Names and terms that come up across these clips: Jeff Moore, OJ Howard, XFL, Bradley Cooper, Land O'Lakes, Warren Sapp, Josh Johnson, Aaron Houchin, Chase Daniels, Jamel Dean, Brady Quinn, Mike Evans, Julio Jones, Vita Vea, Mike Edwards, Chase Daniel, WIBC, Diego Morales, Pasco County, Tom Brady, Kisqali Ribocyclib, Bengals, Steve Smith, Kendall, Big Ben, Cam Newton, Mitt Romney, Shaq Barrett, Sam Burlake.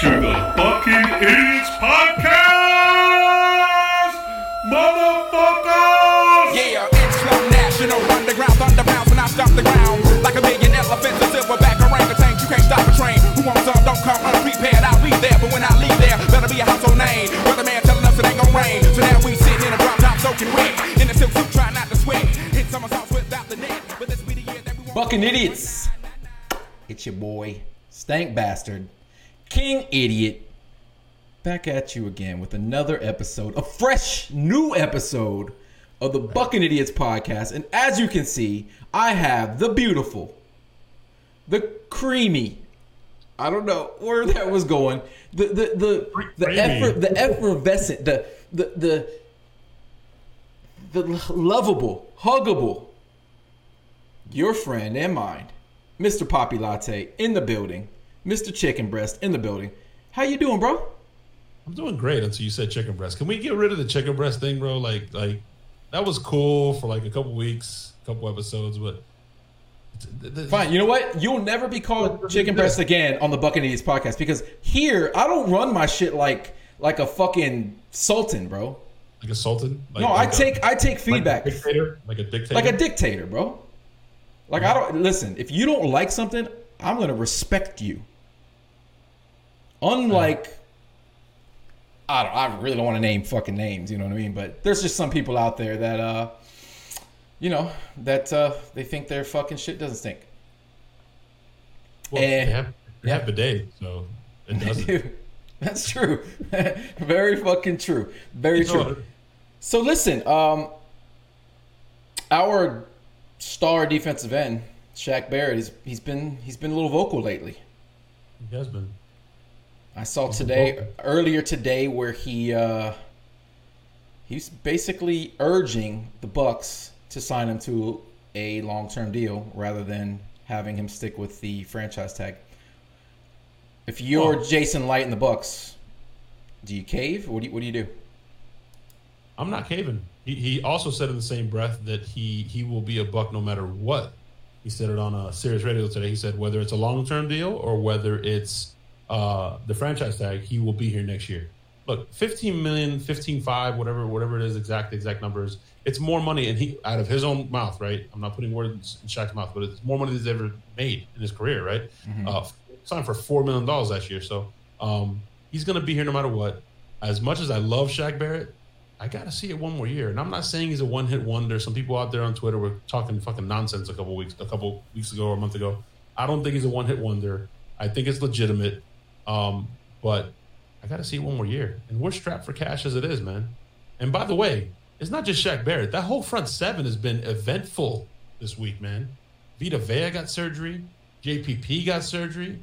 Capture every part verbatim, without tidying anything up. to the Bucky Idiots Podcast, motherfuckers! Yeah, it's the national underground thunderbounds when I stomp the ground. Like a million elephants, a silverback orangutan, you can't stop a train. Who wants some, don't come unprepared, I'll be there, but when I leave there, better be a household name. Brother man telling us it ain't gon' rain, so now we sitting in a drop top soaking wet. In the silk suit, try not to sweat, hit somersaults without the net. But this be the year that we want Bucking Idiots! It's your boy, Stank Bastard. King Idiot, back at you again with another episode, a fresh new episode of the Bucking Idiots Podcast. And as you can see, I have the beautiful, the creamy, I don't know where that was going, the the the the, the, effort, the effervescent, the the the the lovable, huggable, your friend and mine, Mister Poppy Latte in the building. Mister Chicken Breast in the building. How you doing, bro? I'm doing great until you said chicken breast. Can we get rid of the chicken breast thing, bro? Like, like that was cool for like a couple weeks, a couple episodes, but... Th- th- Fine, you know what? You'll never be called chicken breast again on the Buccaneers podcast because here, I don't run my shit like like a fucking sultan, bro. Like a sultan? Like, no, like I take a, I take feedback. Like a dictator? Like a dictator, like a dictator bro. Like, yeah. I don't... Listen, if you don't like something, I'm going to respect you. Unlike, I don't, I really don't want to name fucking names, you know what I mean? But there's just some people out there that, uh, you know, that uh, they think their fucking shit doesn't stink. Well, and, they have, they have yeah. bidet, so it doesn't. That's true. Very fucking true. Very it's true. Hard. So listen, um, our star defensive end, Shaq Barrett, he's, he's been he's been a little vocal lately. He has been. I saw today, earlier today, where he uh, he's basically urging the Bucks to sign him to a long-term deal rather than having him stick with the franchise tag. If you're well, Jason Light in the Bucks, do you cave? What do you, what do you do? I'm not caving. He, he also said in the same breath that he, he will be a Buck no matter what. He said it on a Sirius radio today. He said whether it's a long-term deal or whether it's Uh, the franchise tag, he will be here next year. Look, fifteen million, fifteen five, whatever, whatever it is, exact, exact numbers. It's more money, and he out of his own mouth, right? I'm not putting words in Shaq's mouth, but it's more money than he's ever made in his career, right? Mm-hmm. Uh, signed for four million dollars last year, so um, he's going to be here no matter what. As much as I love Shaq Barrett, I got to see it one more year, and I'm not saying he's a one-hit wonder. Some people out there on Twitter were talking fucking nonsense a couple weeks, a couple weeks ago or a month ago. I don't think he's a one-hit wonder. I think it's legitimate. Um, but I got to see one more year. And we're strapped for cash as it is, man. And by the way, it's not just Shaq Barrett. That whole front seven has been eventful this week, man. Vita Vea got surgery. J P P got surgery.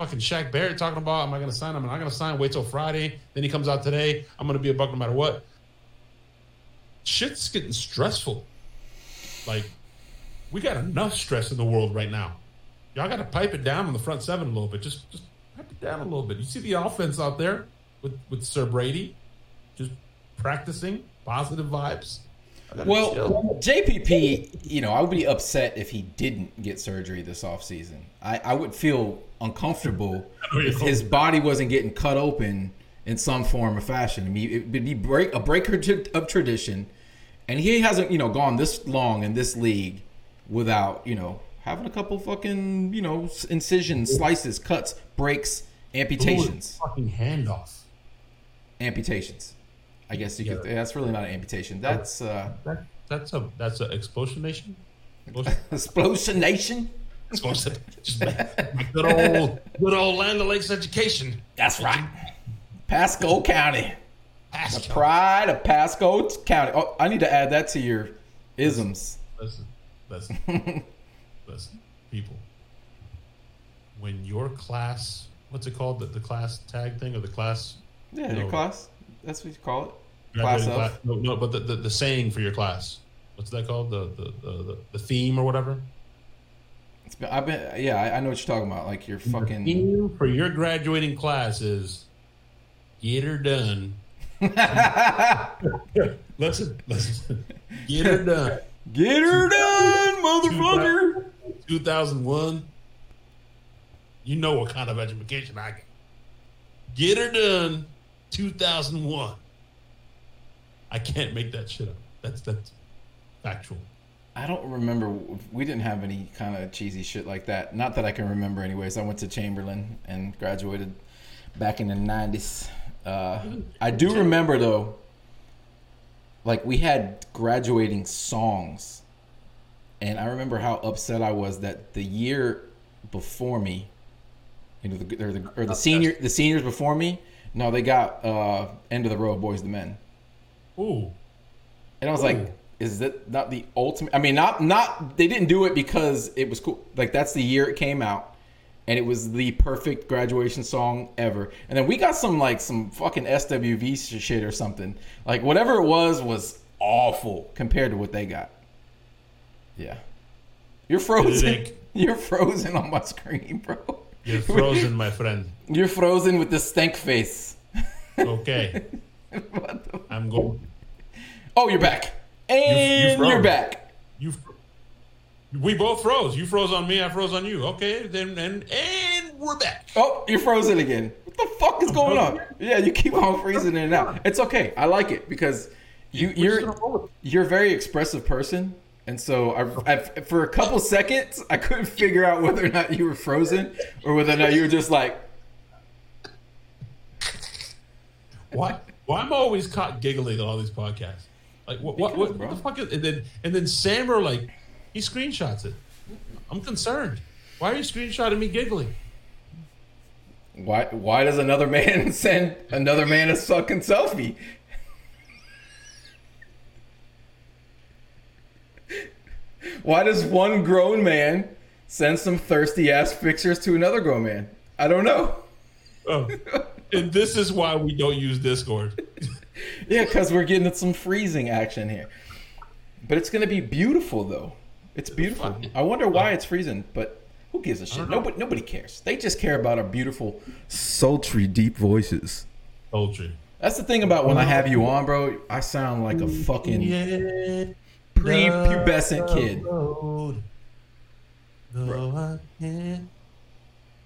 Fucking Shaq Barrett talking about, am I going to sign? I'm not going to sign. Wait till Friday. Then he comes out today. I'm going to be a Buck no matter what. Shit's getting stressful. Like, we got enough stress in the world right now. Y'all got to pipe it down on the front seven a little bit. Just, just. Down a little bit. You see the offense out there with, with Sir Brady just practicing positive vibes. Well, J P P, you know, I would be upset if he didn't get surgery this offseason. I, I would feel uncomfortable if his body wasn't getting cut open in some form or fashion. I mean, it would be break, a breaker of tradition. And he hasn't, you know, gone this long in this league without, you know, having a couple fucking, you know, incisions, slices, cuts, breaks, amputations. Fucking handoff. Amputations. I guess you yeah. could. That's really not an amputation. That's uh. That, that's a that's an explosionation. Explosionation. Explosionation. Good old good old Land O'Lakes education. That's right. Pasco County. Pasco. The pride of Pasco County. Oh, I need to add that to your isms. Listen, listen. listen. Listen, people, when your class, what's it called? The, the class tag thing or the class? Yeah, your know, class. That's what you call it. Class of. Class, no, no, but the, the, the saying for your class. What's that called? The the, the, the theme or whatever? It's been, I've been, yeah, I, I know what you're talking about. Like your fucking. The theme for your graduating class is get her done. listen, listen. Get her done. Get her done, motherfucker. two thousand one, you know what kind of education I get. Get Her Done, two thousand one. I can't make that shit up. That's that's factual. I don't remember. We didn't have any kind of cheesy shit like that. Not that I can remember anyways. I went to Chamberlain and graduated back in the nineties. Uh, I do remember, though, like we had graduating songs. And I remember how upset I was that the year before me, you know, the, or the, or the senior, the seniors before me, no, they got uh, End of the Road, Boys to Men. Ooh. And I was Ooh. like, is that not the ultimate? I mean, not not they didn't do it because it was cool. Like, that's the year it came out, and it was the perfect graduation song ever. And then we got some like some fucking S W V shit or something. Like, whatever it was was awful compared to what they got. Yeah, you're frozen. You're frozen on my screen, bro. You're frozen, my friend. You're frozen with the stank face. Okay. What the I'm going. Oh, you're back. And you, you you're back. You, we both froze. You froze on me. I froze on you. Okay, then and and we're back. Oh, you're frozen again. What the fuck is going on? Yeah, you keep on freezing in and out. It's okay. I like it because you you're you're a very expressive person, and so I, I for a couple seconds I couldn't figure out whether or not you were frozen or whether or not you were just like what? Well, I'm always caught giggling on all these podcasts. Like, what what, what, what the fuck is... And then, and then Sam Burlake, he screenshots it. I'm concerned. Why are you screenshotting me giggling? Why Why does another man send another man a fucking selfie? Why does one grown man send some thirsty-ass pictures to another grown man? I don't know. Oh. And this is why we don't use Discord. Yeah, because we're getting some freezing action here. But it's going to be beautiful, though. It's beautiful. I wonder why it's freezing, but who gives a shit? Nobody, nobody cares. They just care about our beautiful, sultry, deep voices. Sultry. That's the thing about when I have you on, bro. I sound like a fucking yeah, prepubescent kid. Road, bro. I can't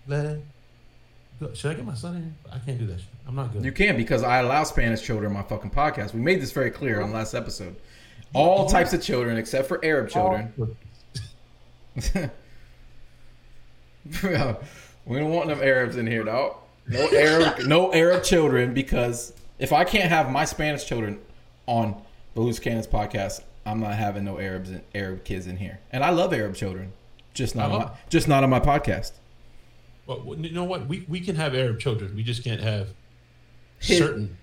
let it. Should I get my son in here? I can't do that shit. I'm not good. You can, because I allow Spanish children in my fucking podcast. We made this very clear on the last episode. All types of children except for Arab children. We don't want enough Arabs in here, dog. No Arab, no Arab children, because if I can't have my Spanish children on the Loose Cannons podcast, I'm not having no Arabs and Arab kids in here. And I love Arab children, just not on my, just not on my podcast. Well, you know what? We we can have Arab children. We just can't have his, certain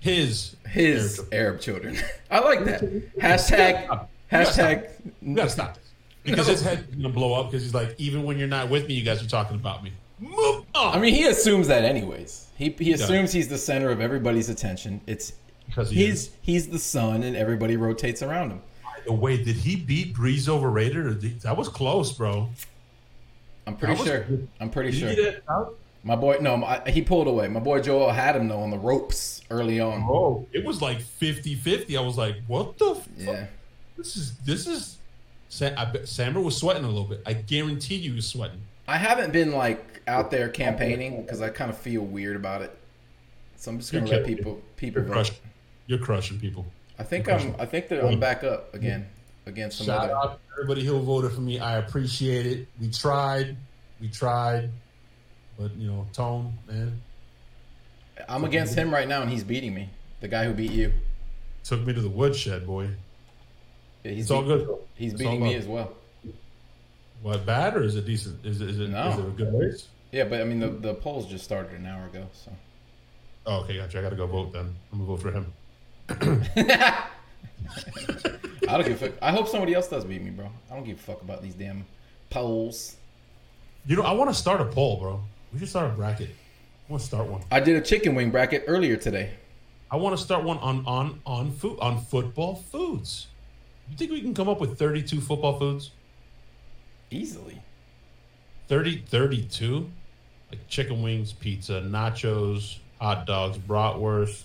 his his Arab children. Arab children. I like that hashtag hashtag. You gotta stop this because his head's gonna blow up because he's like, even when you're not with me, you guys are talking about me. Move on. I mean, he assumes that anyways. He he assumes he's the center of everybody's attention. It's because he's he's the sun, and everybody rotates around him. By the way, did he beat Breeze over Raider? That was close, bro. I'm pretty was, sure. I'm pretty sure. My boy, no, my, he pulled away. My boy Joel had him, though, on the ropes early on. Oh, it was like fifty-fifty. I was like, what the fuck? Yeah. This is, this is, Sam, I, Samber was sweating a little bit. I guarantee you he was sweating. I haven't been, like, out there campaigning because I kind of feel weird about it. So I'm just going to let people, people You're crushing. You're crushing people. I think You're I'm, crushing. I think that I'm back up again. Yeah. Against some Shout other. out to everybody who voted for me. I appreciate it. We tried. We tried. But, you know, Tone, man. I'm against him right now, and he's beating me. The guy who beat you. Took me to the woodshed, boy. Yeah, he's it's beat, all good. He's it's beating me as well. What, bad or is it decent? Is it, is it, no. is it a good race? Yeah, but, I mean, the, the polls just started an hour ago, so. Oh, okay, gotcha. I got to go vote then. I'm going to vote for him. I don't give a fuck. I hope somebody else does beat me, bro. I don't give a fuck about these damn polls. You know, I want to start a poll, bro. We should start a bracket. I want to start one. I did a chicken wing bracket earlier today. I want to start one on on on food on football foods. You think we can come up with thirty-two football foods? Easily. thirty, thirty-two? Like chicken wings, pizza, nachos, hot dogs, bratwurst,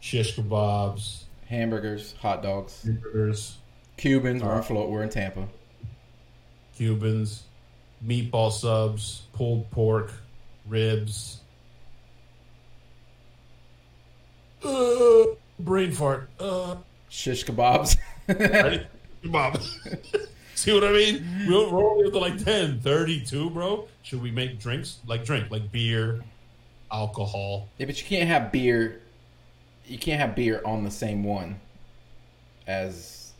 shish kebabs. Hamburgers, hot dogs, hamburgers, Cubans. We're in Florida. We're in Tampa. Cubans, meatball subs, pulled pork, ribs, Uh, brain fart. Uh, Shish kebabs. Right? Kebabs. See what I mean? We'll roll into like ten thirty-two, bro. Should we make drinks? Like drink, like beer, alcohol. Yeah, but you can't have beer. You can't have beer on the same one as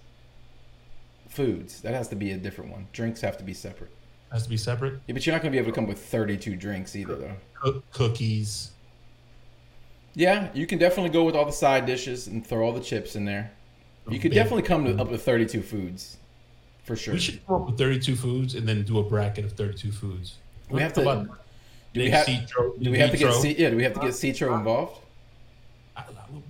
foods. That has to be a different one. Drinks have to be separate. Has to be separate? Yeah, but you're not going to be able to come with thirty-two drinks either, though. Cook cookies. Yeah, you can definitely go with all the side dishes and throw all the chips in there. You could definitely come to, up with thirty-two foods. For sure. We should come up with thirty-two foods and then do a bracket of thirty-two foods. We have to. Do we have, do we have to get C, yeah? Do we have to get Citro involved? I,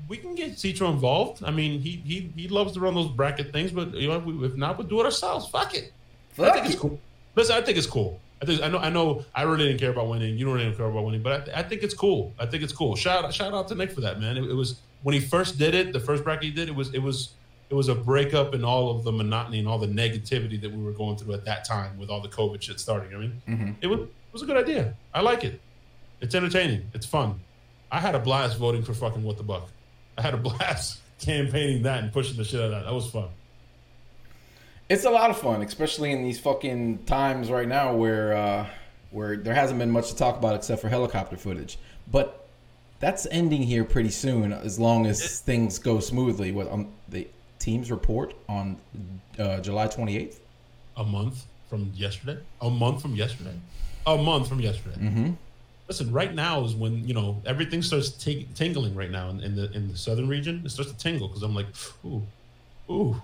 we can get Citro involved. I mean, he he he loves to run those bracket things, but you know, if, we, if not, we'll do it ourselves. Fuck it. Fuck I think it. It's cool. Listen, I think it's cool. I think I know. I know. I really didn't care about winning. You don't really care about winning, but I, th- I think it's cool. I think it's cool. Shout shout out to Nick for that, man. It, it was when he first did it. The first bracket he did it was it was. It was a breakup in all of the monotony and all the negativity that we were going through at that time with all the COVID shit starting. I mean, mm-hmm. it, was, it was a good idea. I like it. It's entertaining. It's fun. I had a blast voting for fucking What the Buck. I had a blast campaigning that and pushing the shit out of that. That was fun. It's a lot of fun, especially in these fucking times right now where uh, where there hasn't been much to talk about except for helicopter footage. But that's ending here pretty soon as long as it, things go smoothly with um, the teams report on uh, July twenty-eighth. A month from yesterday. A month from yesterday. A month from yesterday. Mm-hmm. Listen, right now is when, you know, everything starts t- tingling right now in, in the in the southern region. It starts to tingle because I'm like, ooh, ooh,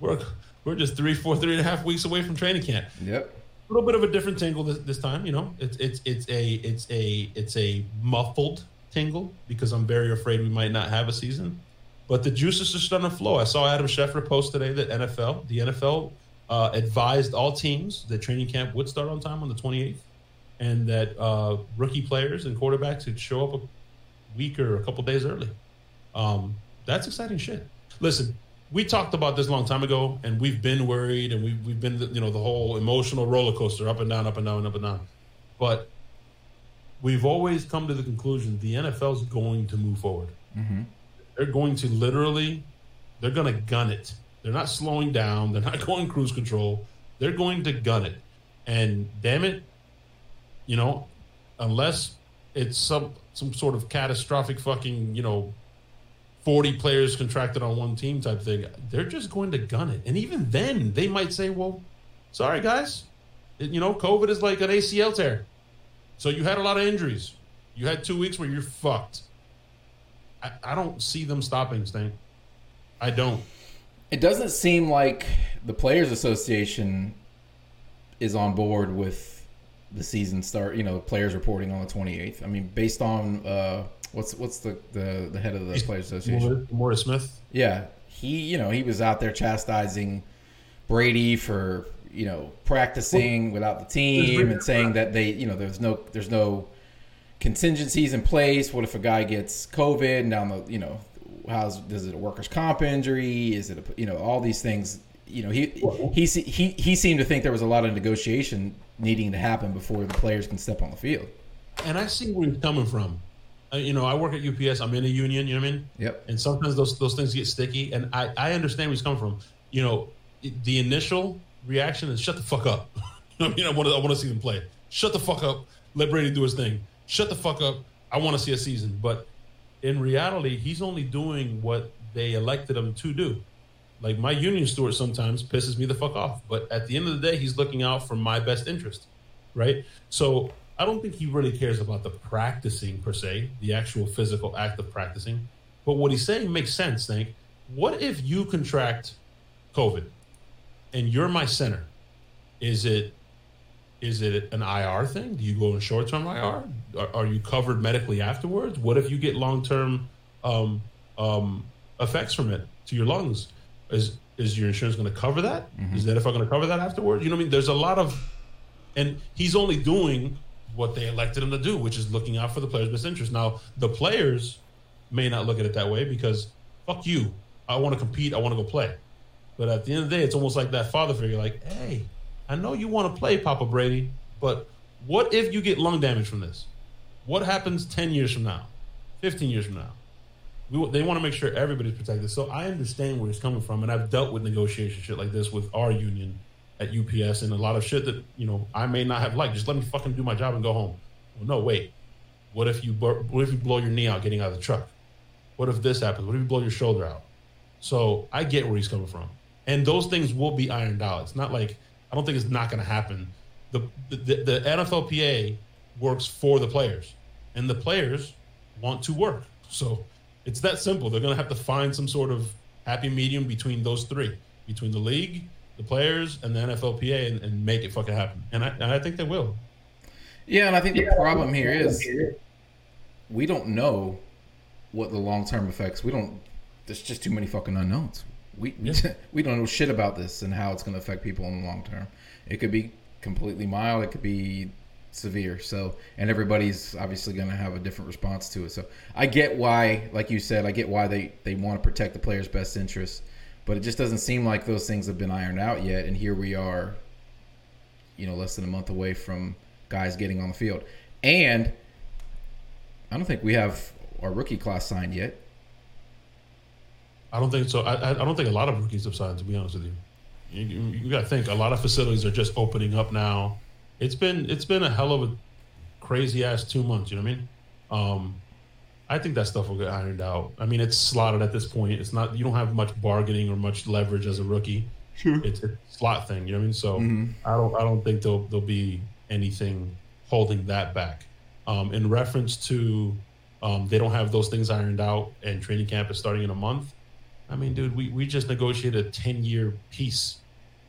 we're, we're just three, four, three and a half weeks away from training camp. Yep. A little bit of a different tingle this, this time, you know. It's it's it's a it's a it's a muffled tingle because I'm very afraid we might not have a season. But the juices are starting to flow. I saw Adam Schefter post today that N F L, the N F L uh, advised all teams that training camp would start on time on the twenty-eighth and that uh, rookie players and quarterbacks would show up a week or a couple days early. Um, that's exciting shit. Listen, we talked about this a long time ago, and we've been worried, and we've, we've been, you know, the whole emotional roller coaster, up and down, up and down, up and down. But we've always come to the conclusion the N F L's going to move forward. Mm-hmm. They're going to literally, they're going to gun it. They're not slowing down. They're not going cruise control. They're going to gun it. And damn it, you know, unless it's some some sort of catastrophic fucking, you know, forty players contracted on one team type thing, they're just going to gun it. And even then, they might say, well, sorry, guys. You know, COVID is like an A C L tear. So you had a lot of injuries. You had two weeks where you're fucked. I don't see them stopping, Stan. I don't. It doesn't seem like the Players Association is on board with the season start, you know, players reporting on the twenty-eighth. I mean, based on uh, what's what's the, the, the head of the Players Association? Morris Smith? Yeah. He, you know, he was out there chastising Brady for, you know, practicing without the team and saying that they, you know, there's no there's no contingencies in place. What if a guy gets COVID and down the, you know, how's, does it a workers' comp injury? Is it, a, you know, all these things, you know, he, he, he, he seemed to think there was a lot of negotiation needing to happen before the players can step on the field. And I see where you're coming from. Uh, you know, I work at U P S. I'm in a union, you know what I mean? Yep. And sometimes those, those things get sticky and I, I understand where he's coming from. You know, the initial reaction is shut the fuck up. You know, I want to, I want to see them play. Shut the fuck up. Let Brady do his thing. Shut the fuck up. I want to see a season. But in reality, he's only doing what they elected him to do. Like, my union steward sometimes pisses me the fuck off. But at the end of the day, he's looking out for my best interest, right? So I don't think he really cares about the practicing, per se, the actual physical act of practicing. But what he's saying makes sense, Think. What if you contract COVID and you're my center? Is it... Is it an I R thing? Do you go in short-term I R? Are, are you covered medically afterwards? What if you get long-term um, um, effects from it to your lungs? Is is your insurance going to cover that? Mm-hmm. Is that if I'm going to cover that afterwards? You know what I mean? There's a lot of... And he's only doing what they elected him to do, which is looking out for the players' best interest. Now, the players may not look at it that way because, fuck you. I want to compete. I want to go play. But at the end of the day, it's almost like that father figure, like, hey... I know you want to play, Papa Brady, but what if you get lung damage from this? What happens ten years from now, fifteen years from now? we, they want to make sure everybody's protected. So I understand where it's coming from, and I've dealt with negotiation shit like this with our union at U P S and a lot of shit that, you know, I may not have liked. Just let me fucking do my job and go home. Well, no, wait. What if you what if you blow your knee out getting out of the truck? What if this happens? What if you blow your shoulder out? So I get where he's coming from. And those things will be ironed out. It's not like, I don't think it's not going to happen. The, the the N F L P A works for the players, and the players want to work. So it's that simple. They're going to have to find some sort of happy medium between those three, between the league, the players, and the N F L P A, and, and make it fucking happen. And I, and I think they will. Yeah, and I think the problem here is we don't know what the long-term effects. We don't. There's just too many fucking unknowns. We we, yeah. we don't know shit about this and how it's going to affect people in the long term. It could be completely mild. It could be severe. So, and everybody's obviously going to have a different response to it. So, I get why, like you said, I get why they, they want to protect the players' best interests, but it just doesn't seem like those things have been ironed out yet. And here we are, you know, less than a month away from guys getting on the field. And I don't think we have our rookie class signed yet. I don't think so. I, I don't think a lot of rookies have signed, to be honest with you. You, you, you got to think a lot of facilities are just opening up now. It's been it's been a hell of a crazy ass two months. You know what I mean? Um, I think that stuff will get ironed out. I mean, it's slotted at this point. It's not you don't have much bargaining or much leverage as a rookie. Sure, it's a slot thing. You know what I mean? So mm-hmm. I don't I don't think there'll there'll be anything holding that back. Um, in reference to um, they don't have those things ironed out, and training camp is starting in a month. I mean, dude, we, we just negotiated a ten-year peace.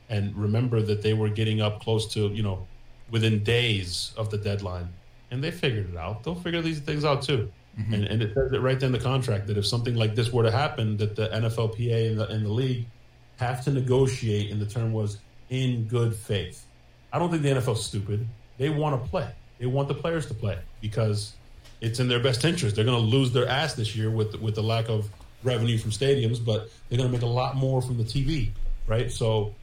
And remember that they were getting up close to, you know, within days of the deadline. And they figured it out. They'll figure these things out, too. Mm-hmm. And, and it says it right there in the contract that if something like this were to happen, that the N F L P A and the, and the league have to negotiate, and the term was, in good faith. I don't think the N F L's stupid. They want to play. They want the players to play because it's in their best interest. They're going to lose their ass this year with with the lack of revenue from stadiums, but they're going to make a lot more from the T V, right? So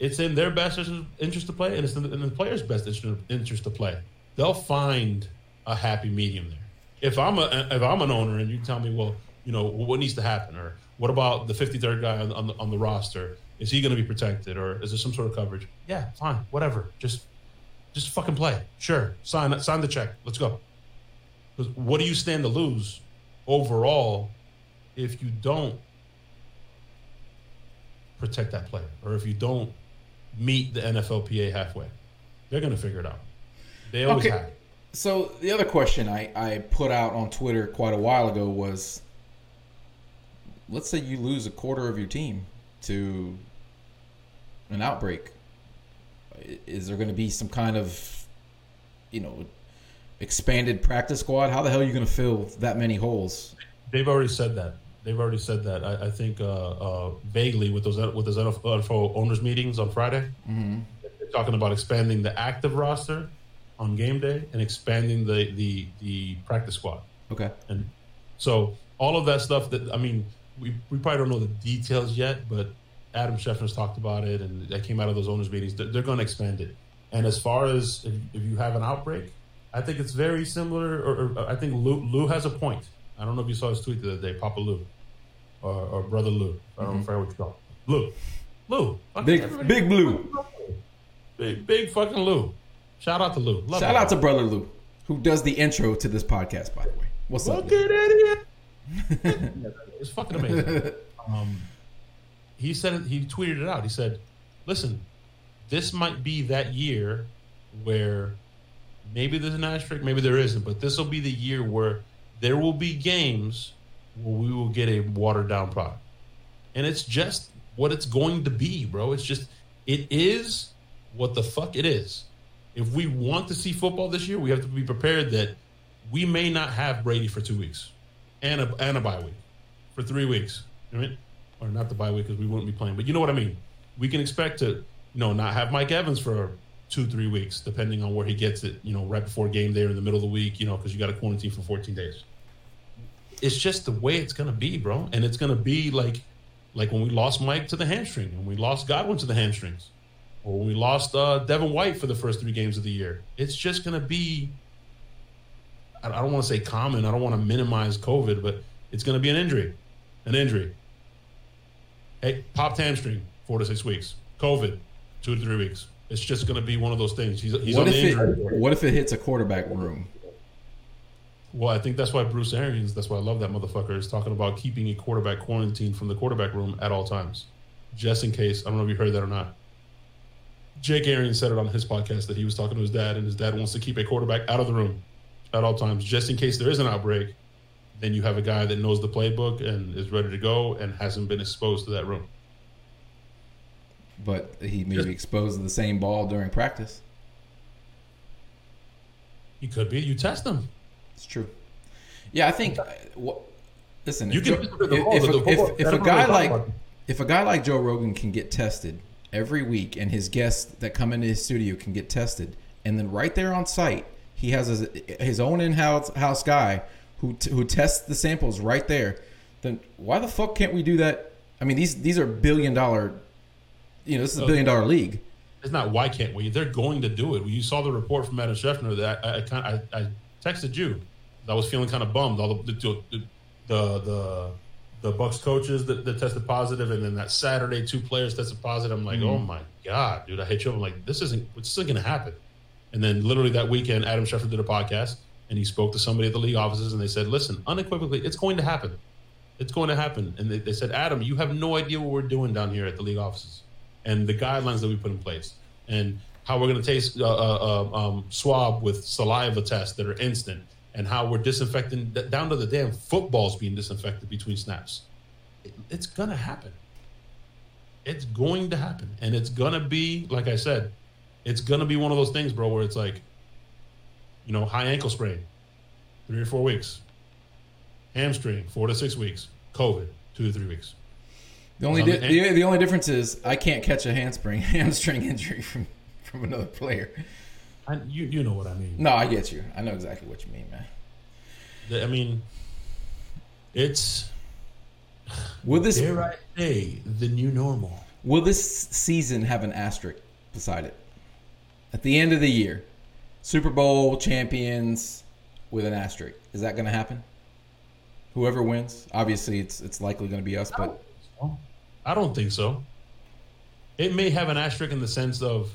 it's in their best interest to play, and it's in the, in the players' best interest to play. They'll find a happy medium there. If I'm a if I'm an owner and you tell me, well, you know, what needs to happen, or what about the fifty-third guy on, on the on the roster? Is he going to be protected, or is there some sort of coverage? Yeah, fine, whatever. Just just fucking play. Sure, sign sign the check. Let's go. Because what do you stand to lose overall? If you don't protect that player, or if you don't meet the N F L P A halfway, they're going to figure it out. They always okay. have. So the other question I, I put out on Twitter quite a while ago was, let's say you lose a quarter of your team to an outbreak. Is there going to be some kind of, you know, expanded practice squad? How the hell are you going to fill that many holes? They've already said that. They've already said that. I, I think uh, uh, vaguely with those with those N F L owners meetings on Friday, mm-hmm. they're talking about expanding the active roster on game day and expanding the, the, the practice squad. Okay. And so all of that stuff that, I mean, we, we probably don't know the details yet, but Adam Schefter's talked about it, and that came out of those owners meetings. They're, they're going to expand it. And as far as if, if you have an outbreak, I think it's very similar. Or, or I think Lou, Lou has a point. I don't know if you saw his tweet the other day, Papa Lou, or, or Brother Lou. I don't mm-hmm. know what you call him. Lou. Lou. Big big Lou. Big, big fucking Lou. Shout out to Lou. Love Shout him. out to Brother Lou, who does the intro to this podcast, by the way. What's Look up? Look at that. It's fucking amazing. Um, he said, he tweeted it out. He said, listen, this might be that year where maybe there's an asterisk, maybe there isn't, but this will be the year where there will be games where we will get a watered-down product. And it's just what it's going to be, bro. It's just it is what the fuck it is. If we want to see football this year, we have to be prepared that we may not have Brady for two weeks and a, and a bye week for three weeks. You know what I mean? Or not the bye week because we wouldn't be playing. But you know what I mean. We can expect to you know, not have Mike Evans for two, three weeks, depending on where he gets it, you know, right before game day or in the middle of the week, you know, because you got to quarantine for fourteen days. It's just the way it's going to be, bro. And it's going to be like like when we lost Mike to the hamstring, when we lost Godwin to the hamstrings, or when we lost uh, Devin White for the first three games of the year. It's just going to be, I don't want to say common. I don't want to minimize COVID, but It's going to be an injury, an injury. Hey, popped hamstring, four to six weeks. COVID, two to three weeks. It's just going to be one of those things. He's, he's on the injury report. What if it hits a quarterback room? Well, I think that's why Bruce Arians, that's why I love that motherfucker, is talking about keeping a quarterback quarantined from the quarterback room at all times. Just in case. I don't know if you heard that or not. Jake Arians said it on his podcast that he was talking to his dad, and his dad wants to keep a quarterback out of the room at all times, just in case there is an outbreak. Then you have a guy that knows the playbook and is ready to go and hasn't been exposed to that room. But he may be exposed to the same ball during practice. He could be. You test him. It's true. Yeah, I think. Well, listen, you if, can Joe, if, if, if, if, if a guy like if a guy like Joe Rogan can get tested every week, and his guests that come into his studio can get tested, and then right there on site, he has his, his own in-house house guy who t- who tests the samples right there. Then why the fuck can't we do that? I mean, these these are billion dollar. You know, this is a billion dollar league. It's not why can't we? They're going to do it. You saw the report from Adam Schefter that I I, I, I texted you. I was feeling kind of bummed. All the the the the, the Bucks coaches that, that tested positive, and then that Saturday two players tested positive. I'm like, mm-hmm. oh my god, dude! I hit you up. I'm like, this isn't this isn't going to happen. And then literally that weekend, Adam Schefter did a podcast and he spoke to somebody at the league offices, and they said, listen, unequivocally, it's going to happen. It's going to happen. And they, they said, Adam, you have no idea what we're doing down here at the league offices, and the guidelines that we put in place, and how we're going to taste uh, uh, um, swab with saliva tests that are instant, and how we're disinfecting down to the damn footballs being disinfected between snaps. It, it's going to happen. It's going to happen. And it's going to be, like I said, it's going to be one of those things, bro, where it's like, you know, high ankle sprain, three or four weeks. Hamstring, four to six weeks. COVID, two to three weeks. The only di- the, the only difference is I can't catch a hamstring hamstring injury from, from another player. I, you you know what I mean. No, I get you. I know exactly what you mean, man. I mean, it's will this dare I say the new normal? Will this season have an asterisk beside it at the end of the year? Super Bowl champions with an asterisk. Is that going to happen? Whoever wins, obviously, it's it's likely going to be us, but. I don't think so. It may have an asterisk in the sense of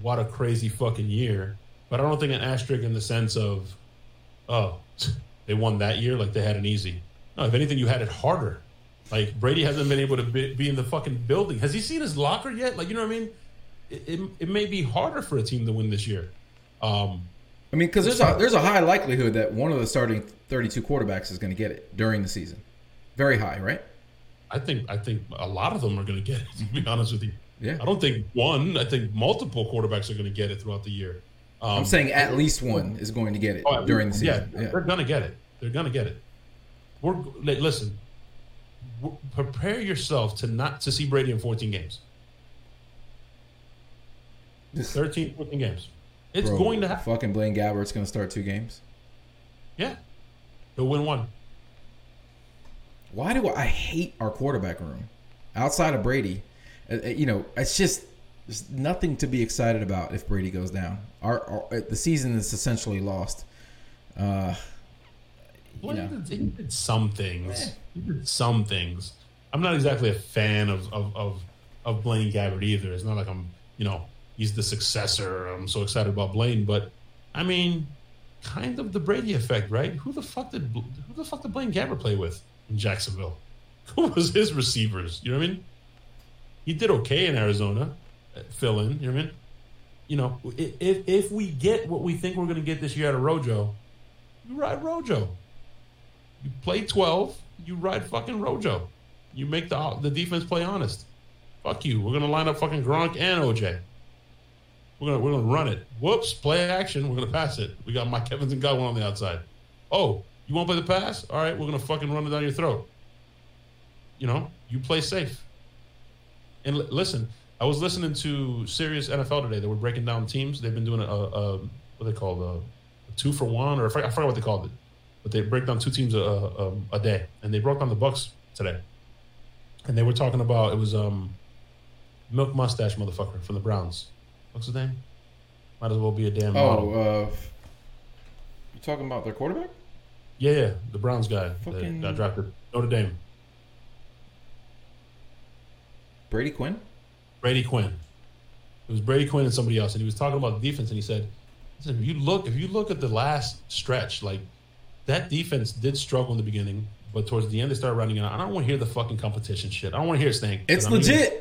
what a crazy fucking year, but I don't think an asterisk in the sense of, oh, they won that year like they had an easy. No, if anything, you had it harder. Like Brady hasn't been able to be, be in the fucking building. Has he seen his locker yet? Like, you know what I mean? It it, it may be harder for a team to win this year. Um, I mean, because there's a, there's a high likelihood that one of the starting thirty-two quarterbacks is going to get it during the season. Very high, right? I think I think a lot of them are going to get it, to be honest with you. Yeah. I don't think one. I think multiple quarterbacks are going to get it throughout the year. Um, I'm saying at least one is going to get it oh, during the season. Yeah, yeah. They're going to get it. They're going to get it. We're Listen, we're, prepare yourself to not to see Brady in fourteen games. This, thirteen, fourteen games. It's bro, going to happen. Fucking Blaine Gabbert's going to start two games. Yeah. He'll win one. Why do I hate our quarterback room? Outside of Brady, you know, it's just there's nothing to be excited about if Brady goes down. Our, our the season is essentially lost. Uh, well, you know. he, did, he did some things. He did some things. I'm not exactly a fan of of of, of Blaine Gabbert either. It's not like I'm, you know, he's the successor. I'm so excited about Blaine, but I mean, kind of the Brady effect, right? Who the fuck did who the fuck did Blaine Gabbert play with? In Jacksonville, who was his receivers? You know what I mean? He did okay in Arizona, fill in. You know what I mean? You know, if if we get what we think we're going to get this year out of Rojo, you ride Rojo. You play twelve, you ride fucking Rojo. You make the the defense play honest. Fuck you. We're going to line up fucking Gronk and O J. We're gonna we're gonna run it. Whoops, play action. We're gonna pass it. We got Mike Evans and Godwin on the outside. Oh. You won't play the pass? All right, we're going to fucking run it down your throat. You know, you play safe. And l- listen, I was listening to Sirius N F L today. They were breaking down teams. They've been doing a, a, a what they call a, a two for one, or I forgot what they called it. But they break down two teams a, a, a day. And they broke down the Bucks today. And they were talking about, it was um, Milk Mustache motherfucker from the Browns. What's his name? Might as well be a damn model. Oh, uh, you talking about their quarterback? Yeah, yeah, the Browns guy Fucking... that got drafted. Notre Dame. Brady Quinn? Brady Quinn. It was Brady Quinn and somebody else, and he was talking about the defense, and he said, listen, if you look, if you look at the last stretch, like, that defense did struggle in the beginning, but towards the end, they started running it out. I don't want to hear the fucking competition shit. I don't want to hear this thing. It's legit. Hear.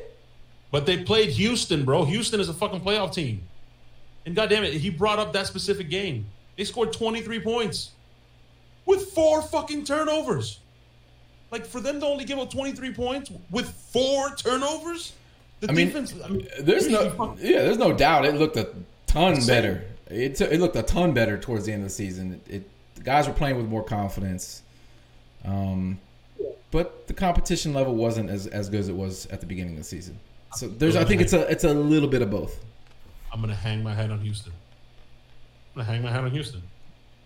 But they played Houston, bro. Houston is a fucking playoff team. And goddamn it, he brought up that specific game. They scored twenty-three points with four fucking turnovers. Like, for them to only give up twenty-three points with four turnovers, the I mean, defense. I mean, there's no, yeah, there's no doubt. It looked a ton better. It t- it looked a ton better towards the end of the season. It, it the guys were playing with more confidence, um, but the competition level wasn't as, as good as it was at the beginning of the season. So there's, I think it's a it's a little bit of both. I'm gonna hang my hat on Houston. I'm gonna hang my hat on Houston.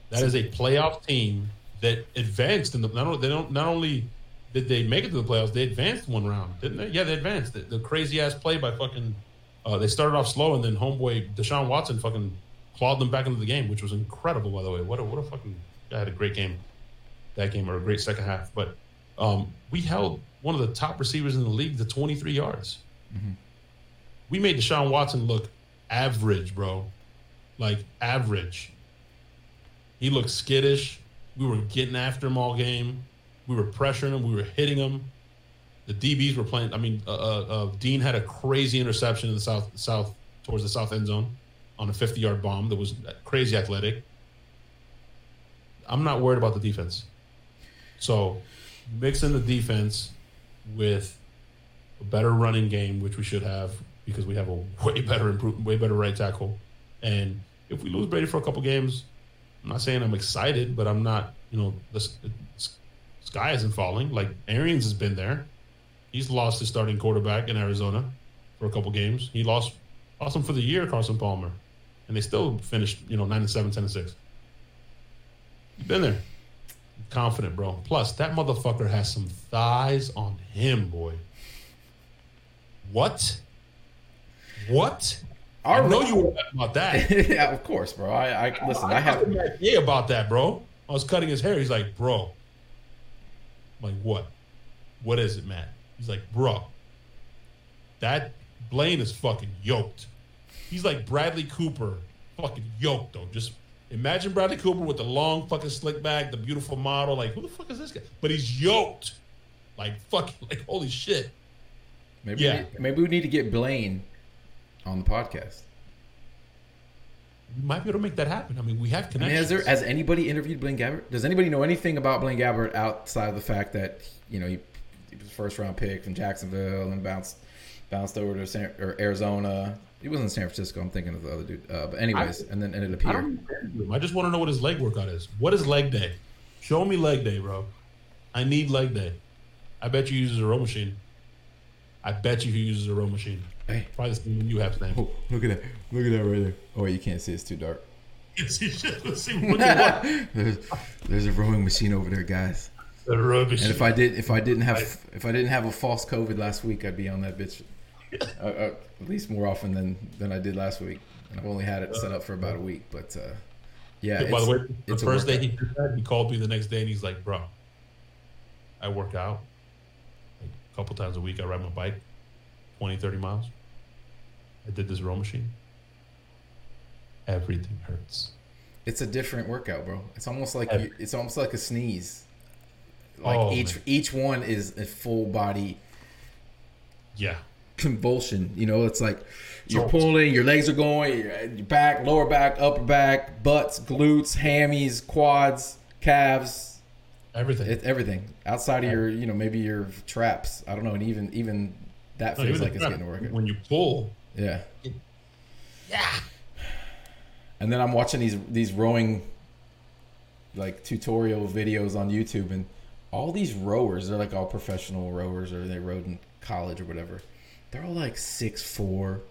That is a playoff team that advanced in the not only, they don't not only did they make it to the playoffs, they advanced one round, didn't they? Yeah, they advanced. The, the crazy ass play by fucking uh, they started off slow and then homeboy Deshaun Watson fucking clawed them back into the game, which was incredible, by the way. What a what a fucking guy had a great game that game or a great second half. But um, we held one of the top receivers in the league to twenty-three yards. Mm-hmm. We made Deshaun Watson look average, bro. Like, average. He looked skittish. We were getting after him all game. We were pressuring him. We were hitting him. The D Bs were playing. I mean, uh, uh, uh, Dean had a crazy interception in the south, south towards the south end zone on a fifty-yard bomb that was crazy athletic. I'm not worried about the defense. So, mixing the defense with a better running game, which we should have because we have a way better improvement, way better right tackle. And if we lose Brady for a couple games, I'm not saying I'm excited, but I'm not, you know, the sky isn't falling. Like, Arians has been there. He's lost his starting quarterback in Arizona for a couple games. He lost, lost him for the year, Carson Palmer. And they still finished, you know, nine and seven, ten and six. You've been there. I'm confident, bro. Plus, that motherfucker has some thighs on him, boy. What? What? Our I know you were about that. Yeah, of course, bro. I, I listen. I, I, I have an idea about that, bro. I was cutting his hair. He's like, bro. I'm like, what? What is it, Matt? He's like, bro. That Blaine is fucking yoked. He's like Bradley Cooper, fucking yoked though. Just imagine Bradley Cooper with the long fucking slick back, the beautiful model. Like, who the fuck is this guy? But he's yoked. Like, fucking, like, holy shit. Maybe yeah. we, maybe we need to get Blaine on the podcast. We might be able to make that happen. I mean, we have connections. I mean, has there has anybody interviewed Blaine Gabbert? Does anybody know anything about Blaine Gabbert outside of the fact that, you know, he, he was a first round pick from Jacksonville and bounced bounced over to San, or Arizona. He wasn't in San Francisco. I'm thinking of the other dude. Uh, but anyways, I, and then ended up here. I, don't, I just want to know what his leg workout is. What is leg day? Show me leg day, bro. I need leg day. I bet you he uses a row machine. I bet you he uses a row machine. Hey. Probably the same you have today. Oh, look at that. Look at that right there. Oh, you can't see. It's too dark. Let's see. Look at that. There's, there's a rowing machine over there, guys. The row machine. And if I did, if I didn't have, right. if I didn't have a false COVID last week, I'd be on that bitch. uh, uh, at least more often than, than I did last week. And I've only had it set up for about a week. But uh, yeah. By the way, the first day he did that, he called me the next day and he's like, "Bro, I work out a couple times a week. I ride my bike twenty, thirty miles. I did this row machine. Everything hurts." It's a different workout, bro. It's almost like you, it's almost like a sneeze. Like oh, each man. each one is a full body yeah convulsion. You know, it's like you're pulling, your legs are going, your back, lower back, upper back, butts, glutes, hammies, quads, calves. Everything. It's everything. Outside of your, you know, maybe your traps. I don't know. And even even that feels no, even like it's getting to work. When you pull. Yeah. It, yeah. And then I'm watching these these rowing like tutorial videos on YouTube, and all these rowers, they're like all professional rowers, or they rowed in college or whatever. They're all like six foot four.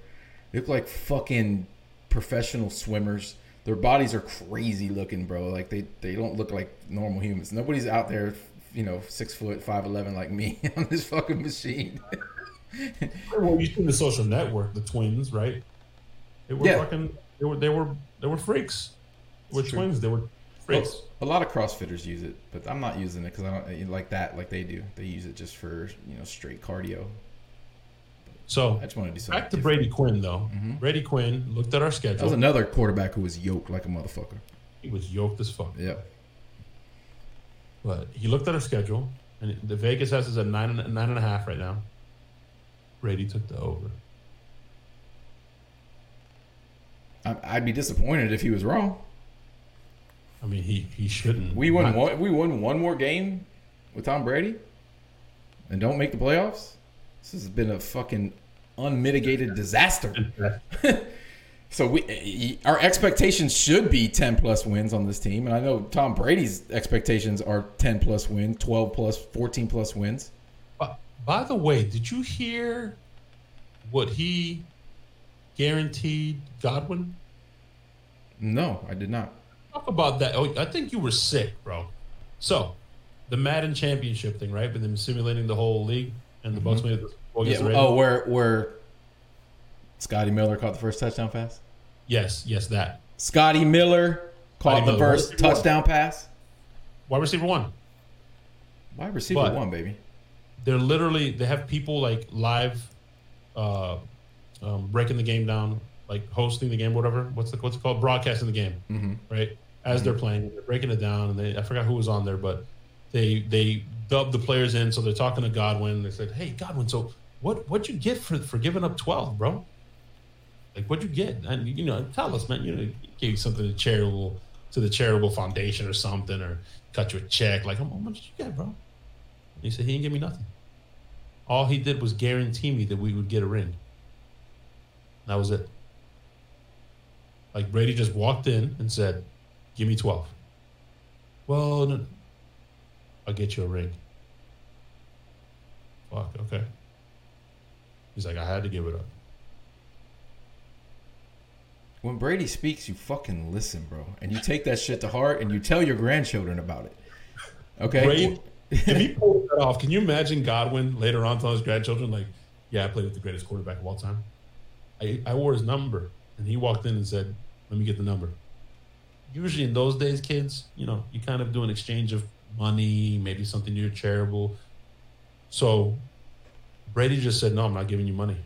They look like fucking professional swimmers. Their bodies are crazy looking, bro. Like, they, they don't look like normal humans. Nobody's out there, you know, six foot, five eleven like me on this fucking machine. Well, you seen The Social Network, the twins, right? They were yeah. fucking. They were they were they were freaks. They were it's twins. True. They were Brees. Well, a lot of CrossFitters use it, but I'm not using it because I don't like that like they do. They use it just for, you know, straight cardio. So I just want to do something back to different. Brady Quinn, though. Mm-hmm. Brady Quinn looked at our schedule. That was another quarterback who was yoked like a motherfucker. He was yoked as fuck. Yeah. But he looked at our schedule, and the Vegas has us at nine and nine and a half right now. Brady took the over. I'd be disappointed if he was wrong. I mean, he, he shouldn't. We won one, we won one more game with Tom Brady and don't make the playoffs? This has been a fucking unmitigated disaster. So we our expectations should be ten-plus wins on this team. And I know Tom Brady's expectations are ten-plus wins, twelve-plus, fourteen-plus wins. By, by the way, did you hear what he guaranteed Godwin? No, I did not. Talk about that. Oh, I think you were sick, bro. So, the Madden Championship thing, right? With them simulating the whole league and the mm-hmm. Bucs made it. Yeah. Oh, where where Scotty Miller caught the first touchdown pass? Yes, yes, that. Scotty Miller caught Scotty the Miller. first touchdown one. pass. Wide receiver one. Wide receiver but one, baby. They're literally they have people like live, uh, um, breaking the game down. Like hosting the game, whatever. What's the what's it called? Broadcasting the game, mm-hmm. right? As mm-hmm. they're playing, they're breaking it down, and they I forgot who was on there, but they they dubbed the players in, so they're talking to Godwin. They said, "Hey, Godwin, so what what'd you get for for giving up twelve, bro? Like, what'd you get? And you know, tell us, man. You know, you gave something to charitable to the charitable foundation or something, or cut you a check. Like, how much did you get, bro?" And he said, "He didn't give me nothing. All he did was guarantee me that we would get a ring. That was it." Like, Brady just walked in and said, give me twelve. Well, no, I'll get you a ring. Fuck, okay. He's like, I had to give it up. When Brady speaks, you fucking listen, bro. And you take that shit to heart and you tell your grandchildren about it. Okay? Brady, if he pulled that off, can you imagine Godwin later on telling his grandchildren, like, yeah, I played with the greatest quarterback of all time. I, I wore his number. And he walked in and said, let me get the number. Usually in those days, kids, you know, you kind of do an exchange of money, maybe something you're charitable. So Brady just said, no, I'm not giving you money,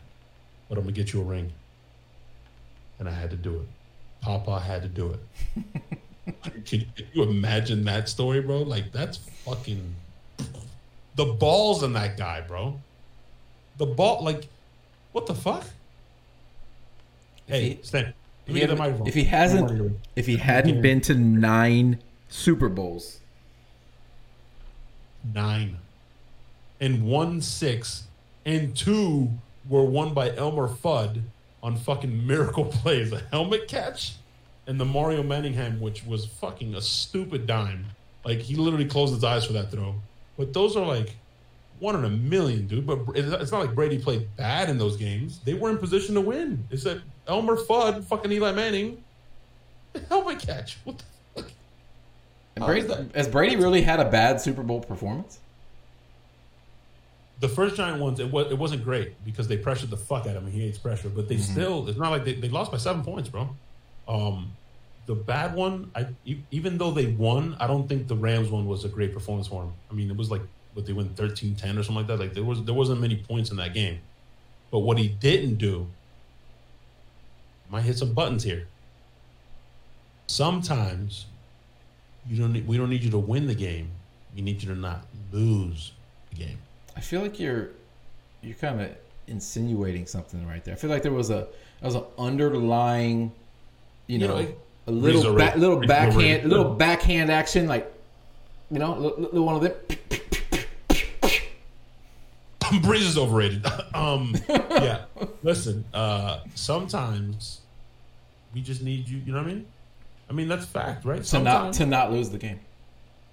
but I'm going to get you a ring. And I had to do it. Papa had to do it. Can, can you imagine that story, bro? Like, that's fucking the balls in that guy, bro. The ball, like, what the fuck? Hey, Stan, if, he if he hasn't, if he hadn't been to nine Super Bowls, nine, and one six, and two were won by Elmer Fudd on fucking miracle plays, a helmet catch, and the Mario Manningham, which was fucking a stupid dime. Like, he literally closed his eyes for that throw. But those are like one in a million, dude. But it's not like Brady played bad in those games. They were in position to win. It's that Elmer Fudd, fucking Eli Manning, helmet catch. What the fuck? And Brady's, uh, has Brady really had a bad Super Bowl performance? The first Giant ones, it was it wasn't great because they pressured the fuck out of him. He hates pressure, but they mm-hmm. still. It's not like they, they lost by seven points, bro. Um, the bad one, I even though they won, I don't think the Rams one was a great performance for him. I mean, it was like what they win thirteen ten or something like that. Like there was there wasn't many points in that game, but what he didn't do. Might hit some buttons here. Sometimes you don't need, we don't need you to win the game. We need you to not lose the game. I feel like you're you're kind of insinuating something right there. I feel like there was a there was an underlying, you, you know, know, a little ba- little backhand little backhand action, like, you know, little one of them. Brees is overrated. um, yeah. Listen, uh, sometimes we just need you. You know what I mean? I mean, that's fact, right? To not, to not lose the game.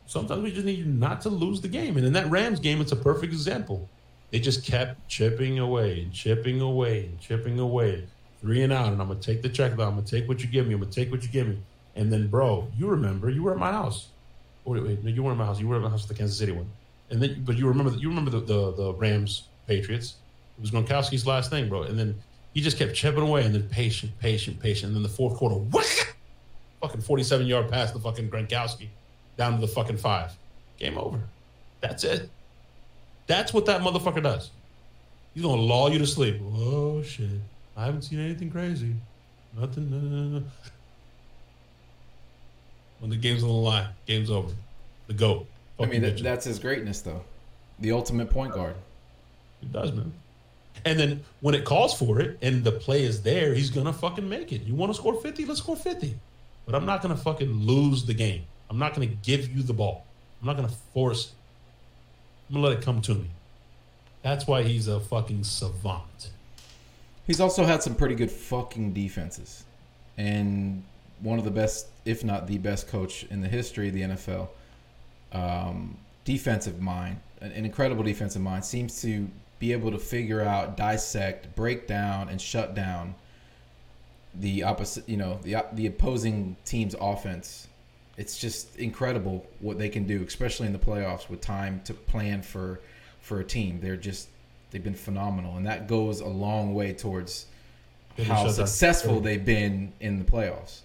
Sometimes we just need you not to lose the game. And in that Rams game, it's a perfect example. They just kept chipping away and chipping away and chipping away. Three and out. And I'm going to take the check. I'm going to take what you give me. I'm going to take what you give me. And then, bro, you remember you were at my house. Oh, wait, wait. No, you weren't at my house. You were at my house at the Kansas City one. And then, but you remember you remember the, the, the Rams Patriots. It was Gronkowski's last thing, bro. And then he just kept chipping away, and then patient, patient, patient. And then the fourth quarter, whack, fucking forty-seven yard pass to fucking Gronkowski down to the fucking five. Game over. That's it. That's what that motherfucker does. He's going to lull you to sleep. Oh, shit. I haven't seen anything crazy. Nothing. No, no, no. When the game's on the line, game's over. The GOAT. I mean, that, that's his greatness, though. The ultimate point guard. He does, man. And then when it calls for it and the play is there, he's going to fucking make it. You want to score fifty? Let's score fifty. But I'm not going to fucking lose the game. I'm not going to give you the ball. I'm not going to force it. I'm going to let it come to me. That's why he's a fucking savant. He's also had some pretty good fucking defenses. And one of the best, if not the best coach in the history of the N F L. Um, defensive mind. An, an incredible defensive mind. Seems to be able to figure out, dissect, break down, and shut down the opposite, you know, the the opposing team's offense. It's just incredible what they can do, especially in the playoffs with time to plan for for a team. They're just they've been phenomenal, and that goes a long way towards how successful down. They've been in the playoffs.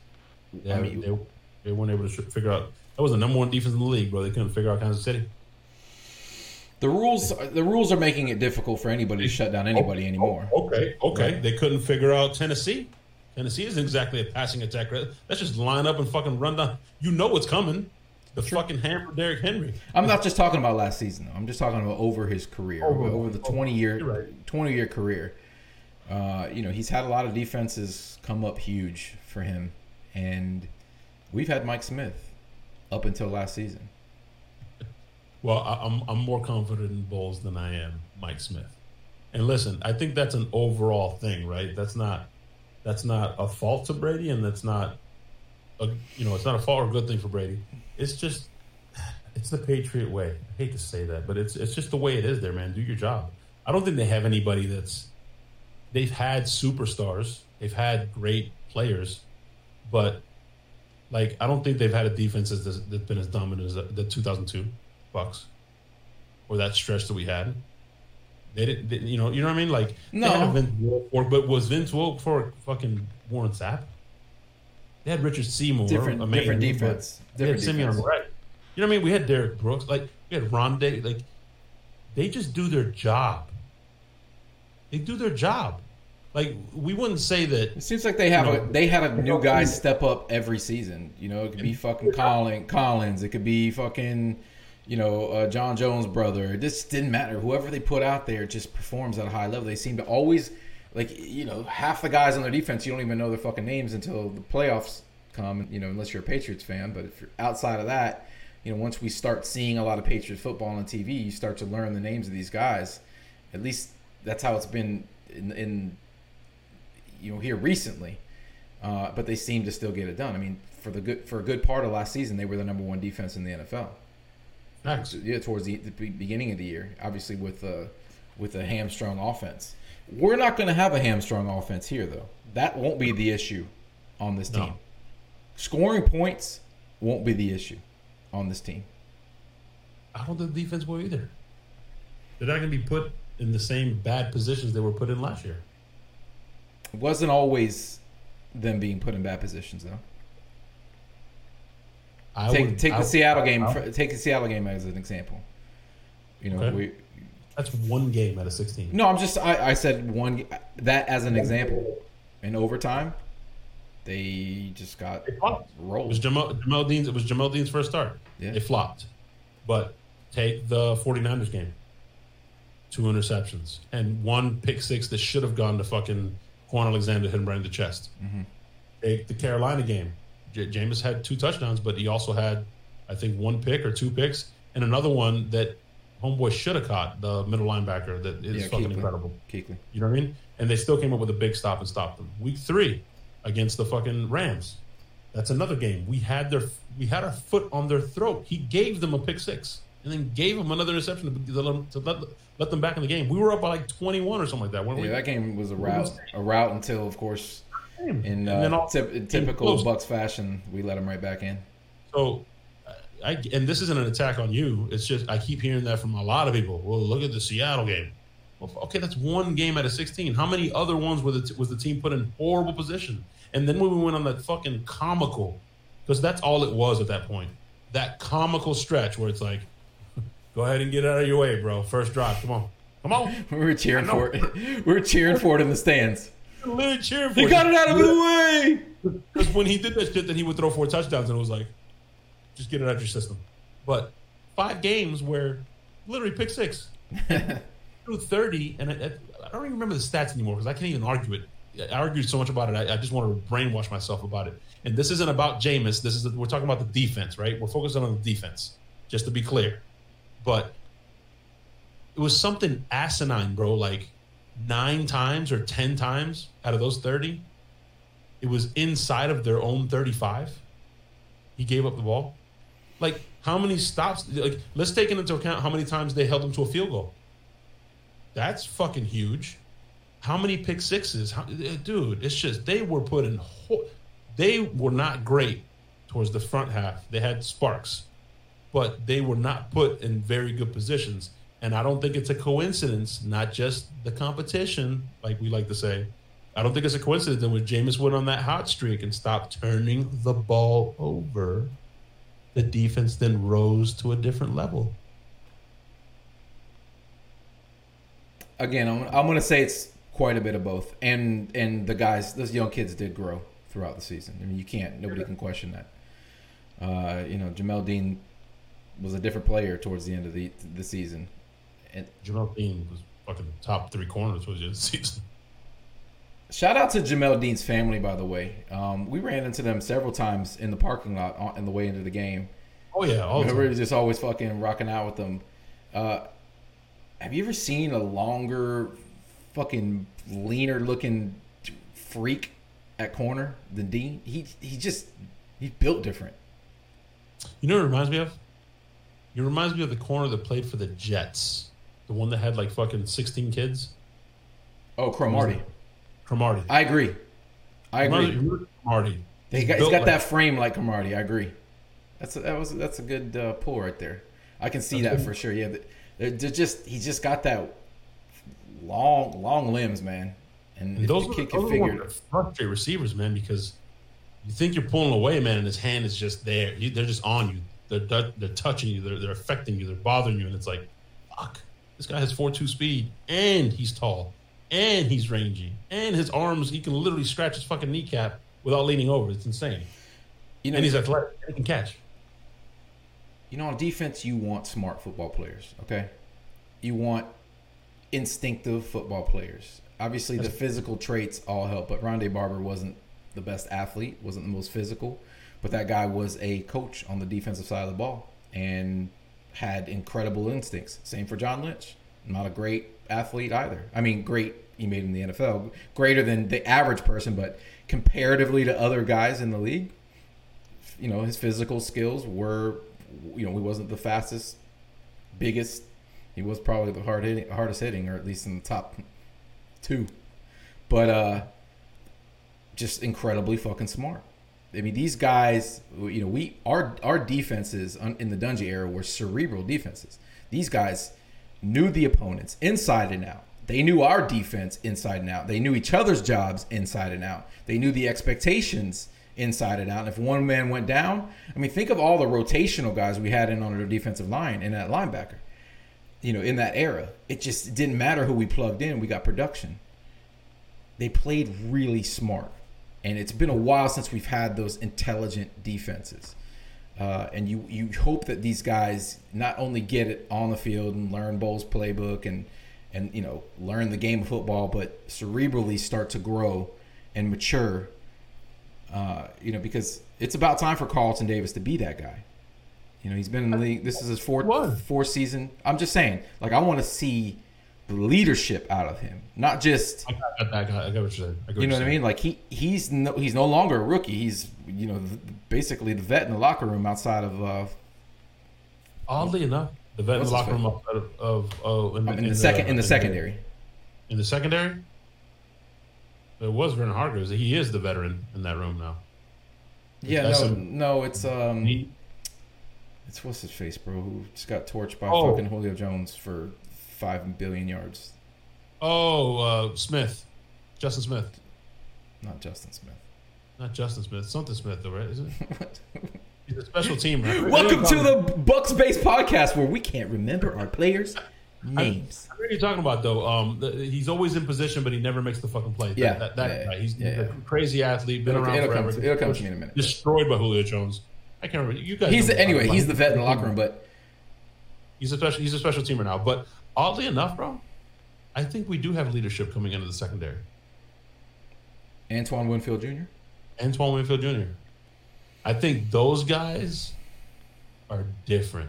Yeah, I mean, they, they weren't able to figure out. That was the number one defense in the league, bro. They couldn't figure out Kansas City. The rules the rules are making it difficult for anybody to shut down anybody oh, anymore. Oh, okay, okay. Right? They couldn't figure out Tennessee. Tennessee isn't exactly a passing attack. Right? Let's just line up and fucking run down. You know what's coming. The sure. fucking hammer Derrick Henry. I'm not just talking about last season, though. I'm just talking about over his career, oh, over, over the twenty-year oh, right. twenty-year career. Uh, you know, he's had a lot of defenses come up huge for him. And we've had Mike Smith up until last season. Well, I'm I'm more confident in Bulls than I am Mike Smith. And listen, I think that's an overall thing, right? That's not that's not a fault to Brady, and that's not a you know, it's not a fault or a good thing for Brady. It's just it's the Patriot way. I hate to say that, but it's it's just the way it is there, man. Do your job. I don't think they have anybody that's they've had superstars, they've had great players, but like I don't think they've had a defense that's, that's been as dominant as the two thousand two Bucks, or that stretch that we had. They didn't, they, you know, you know what I mean? Like, no. Vince Wilfork, but was Vince Wilfork fucking Warren Sapp? They had Richard Seymour. Different, amazing, different defense. Different they had defense. Simeon Wright. You know what I mean? We had Derrick Brooks. Like, we had Rondé. Like, they just do their job. They do their job. Like, we wouldn't say that. It seems like they have you know, a, they had a new guy step up every season. You know, it could be fucking Colin, Collins. It could be fucking... You know, uh, John Jones' brother. It just didn't matter. Whoever they put out there just performs at a high level. They seem to always, like, you know, half the guys on their defense, you don't even know their fucking names until the playoffs come, you know, unless you're a Patriots fan. But if you're outside of that, you know, once we start seeing a lot of Patriots football on T V, you start to learn the names of these guys. At least that's how it's been in, in you know, here recently. Uh, but they seem to still get it done. I mean, for the good for a good part of last season, they were the number one defense in the N F L. Nice. Yeah, towards the, the beginning of the year, obviously with a with a hamstrung offense. We're not going to have a hamstrung offense here, though. That won't be the issue on this team. No. Scoring points won't be the issue on this team. I don't think the defense will either. They're not going to be put in the same bad positions they were put in last year. It wasn't always them being put in bad positions, though. I take would, take I the would, Seattle game. I would, take the Seattle game as an example. You know, okay. we. That's one game out of sixteen. No, I'm just. I, I said one. That as an example. In overtime, they just got they rolled. It was Jamel, Jamel Dean's. It was Jamel Dean's first start. Yeah. It flopped. But take the 49ers game. Two interceptions and one pick six that should have gone to fucking Quan Alexander hit him right in the chest. Mm-hmm. Take the Carolina game. Jameis had two touchdowns, but he also had, I think, one pick or two picks, and another one that homeboy should have caught, the middle linebacker. That is yeah, fucking Keekly. incredible. Keekly. You know what I mean? And they still came up with a big stop and stopped them. Week three against the fucking Rams. That's another game. We had their we had our foot on their throat. He gave them a pick six and then gave them another interception to, to let, let them back in the game. We were up by like twenty-one or something like that, weren't yeah, we? That game was a rout, a rout until, of course... In, uh, all, tip, in typical Bucks fashion, we let him right back in. So, I and this isn't an attack on you. It's just I keep hearing that from a lot of people. Well, look at the Seattle game. Well, okay, that's one game out of sixteen. How many other ones was the, was the team put in horrible position? And then when we went on that fucking comical Because that's all it was at that point. That comical stretch where it's like, go ahead and get out of your way, bro. First drive. Come on. Come on. We were cheering for it. We were cheering for it in the stands. Literally cheering for it. He got it out of the way. Because when he did that shit, then he would throw four touchdowns, and it was like, just get it out of your system. But five games where literally pick six. Threw thirty, and I, I don't even remember the stats anymore because I can't even argue it. I argued so much about it. I, I just want to brainwash myself about it. And this isn't about Jameis. This is the, we're talking about the defense, right? We're focusing on the defense, just to be clear. But it was something asinine, bro. Like nine times or ten times out of those thirty, it was inside of their own thirty-five. He gave up the ball. Like how many stops? Like let's take it into account how many times they held him to a field goal. That's fucking huge. How many pick sixes? How, dude, it's just they were put in. Ho- they were not great towards the front half. They had sparks, but they were not put in very good positions. And I don't think it's a coincidence, not just the competition, like we like to say. I don't think it's a coincidence that when Jameis went on that hot streak and stopped turning the ball over, the defense then rose to a different level. Again, I'm, I'm going to say it's quite a bit of both. And and the guys, those young kids did grow throughout the season. I mean, you can't. Nobody can question that. Uh, you know, Jamel Dean was a different player towards the end of the the season. And Jamel Dean was fucking top three corners towards the end of the season. Shout out to Jamel Dean's family, by the way. Um, we ran into them several times in the parking lot on, on the way into the game. Oh, yeah. We were just always fucking rocking out with them. Uh, have you ever seen a longer, fucking leaner-looking freak at corner than Dean? He he just he built different. You know what it reminds me of? It reminds me of the corner that played for the Jets, the one that had like fucking sixteen kids. Oh, Cromartie. Cromartie. I agree. I agree. Cromartie. He's, he's got, he's got like that frame like Cromartie. I agree. That's a, that was that's a good uh, pull right there. I can see that's that good. For sure. Yeah, they're, they're just he just got that long long limbs, man. And, and those, the kid are, those are the frustrate receivers, man, because you think you're pulling away, man, and his hand is just there. You, they're just on you. They're they're touching you. They're they're affecting you. They're bothering you, and it's like, fuck, this guy has four two speed, and he's tall, and he's rangy, and his arms, he can literally scratch his fucking kneecap without leaning over. It's insane. You know, and he's athletic. He can catch. You know, on defense, you want smart football players, okay? You want instinctive football players. Obviously, the physical traits all help, but Rondae Barber wasn't the best athlete, wasn't the most physical, but that guy was a coach on the defensive side of the ball and had incredible instincts. Same for John Lynch. Not a great athlete either. I mean, great, he made him in the N F L, greater than the average person, but comparatively to other guys in the league, you know, his physical skills were, you know, he wasn't the fastest, biggest. He was probably the hard hitting, hardest hitting, or at least in the top two, but uh, just incredibly fucking smart. I mean, these guys, you know, we our our defenses in the Dungy era were cerebral defenses. These guys knew the opponents inside and out. They knew our defense inside and out. They knew each other's jobs inside and out. They knew the expectations inside and out. And if one man went down, I mean, think of all the rotational guys we had in on our defensive line and that linebacker. You know, in that era, it just didn't matter who we plugged in. We got production. They played really smart. And it's been a while since we've had those intelligent defenses. Uh, and you you hope that these guys not only get it on the field and learn Bowles' playbook and, and, you know, learn the game of football, but cerebrally start to grow and mature, uh, you know, because it's about time for Carlton Davis to be that guy. You know, he's been in the league. This is his fourth, fourth season. I'm just saying, like, I want to see the leadership out of him, not just. I got, I got, I got what you're saying. I got you know what I mean? Like he, he's no, he's no longer a rookie. He's, you know, the, basically the vet in the locker room outside of. Uh, Oddly enough, the vet in the locker room outside of of uh, in, in, in the second the, in the secondary. In the secondary. It was Vernon Hargreaves. He is the veteran in that room now. Yeah, no, some, no, it's um. He, It's what's his face, bro, who just got torched by oh. fucking Julio Jones for five billion yards. Oh, uh, Smith. Justin Smith. Not Justin Smith. Not Justin Smith. Something Smith, though, right? Is it? He's a special teamer. Welcome to the Bucks Based Podcast, where we can't remember our players' names. I, I know what you're talking about, though. Um, the, he's always in position, but he never makes the fucking play. Yeah. That, that, that yeah, guy. He's yeah, a yeah. crazy athlete, been it'll, around it'll forever. Come to, it'll come to me in a minute. Destroyed by Julio Jones. I can't remember. You guys he's the, anyway, he's the vet in the locker room, but... He's a special, he's a special teamer now. But oddly enough, bro, I think we do have leadership coming into the secondary. Antoine Winfield Junior? Antoine Winfield Junior I think those guys are different.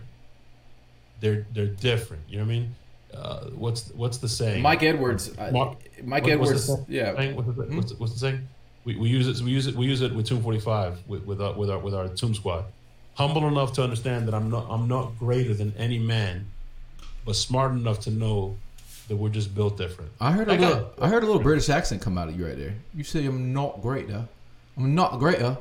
They're they're different. You know what I mean? Uh, what's what's the saying? Mike Edwards. Mark, I, Mike what, Edwards. What's the, yeah. Saying? What's, the, what's, the, what's the saying? We we use it. We use it. We use it with Tomb forty-five with with our, with our with our Tomb Squad. Humble enough to understand that I'm not I'm not greater than any man, but smart enough to know that we're just built different. I heard a I little. I heard a little British accent come out of you right there. You say I'm not greater. I'm not greater.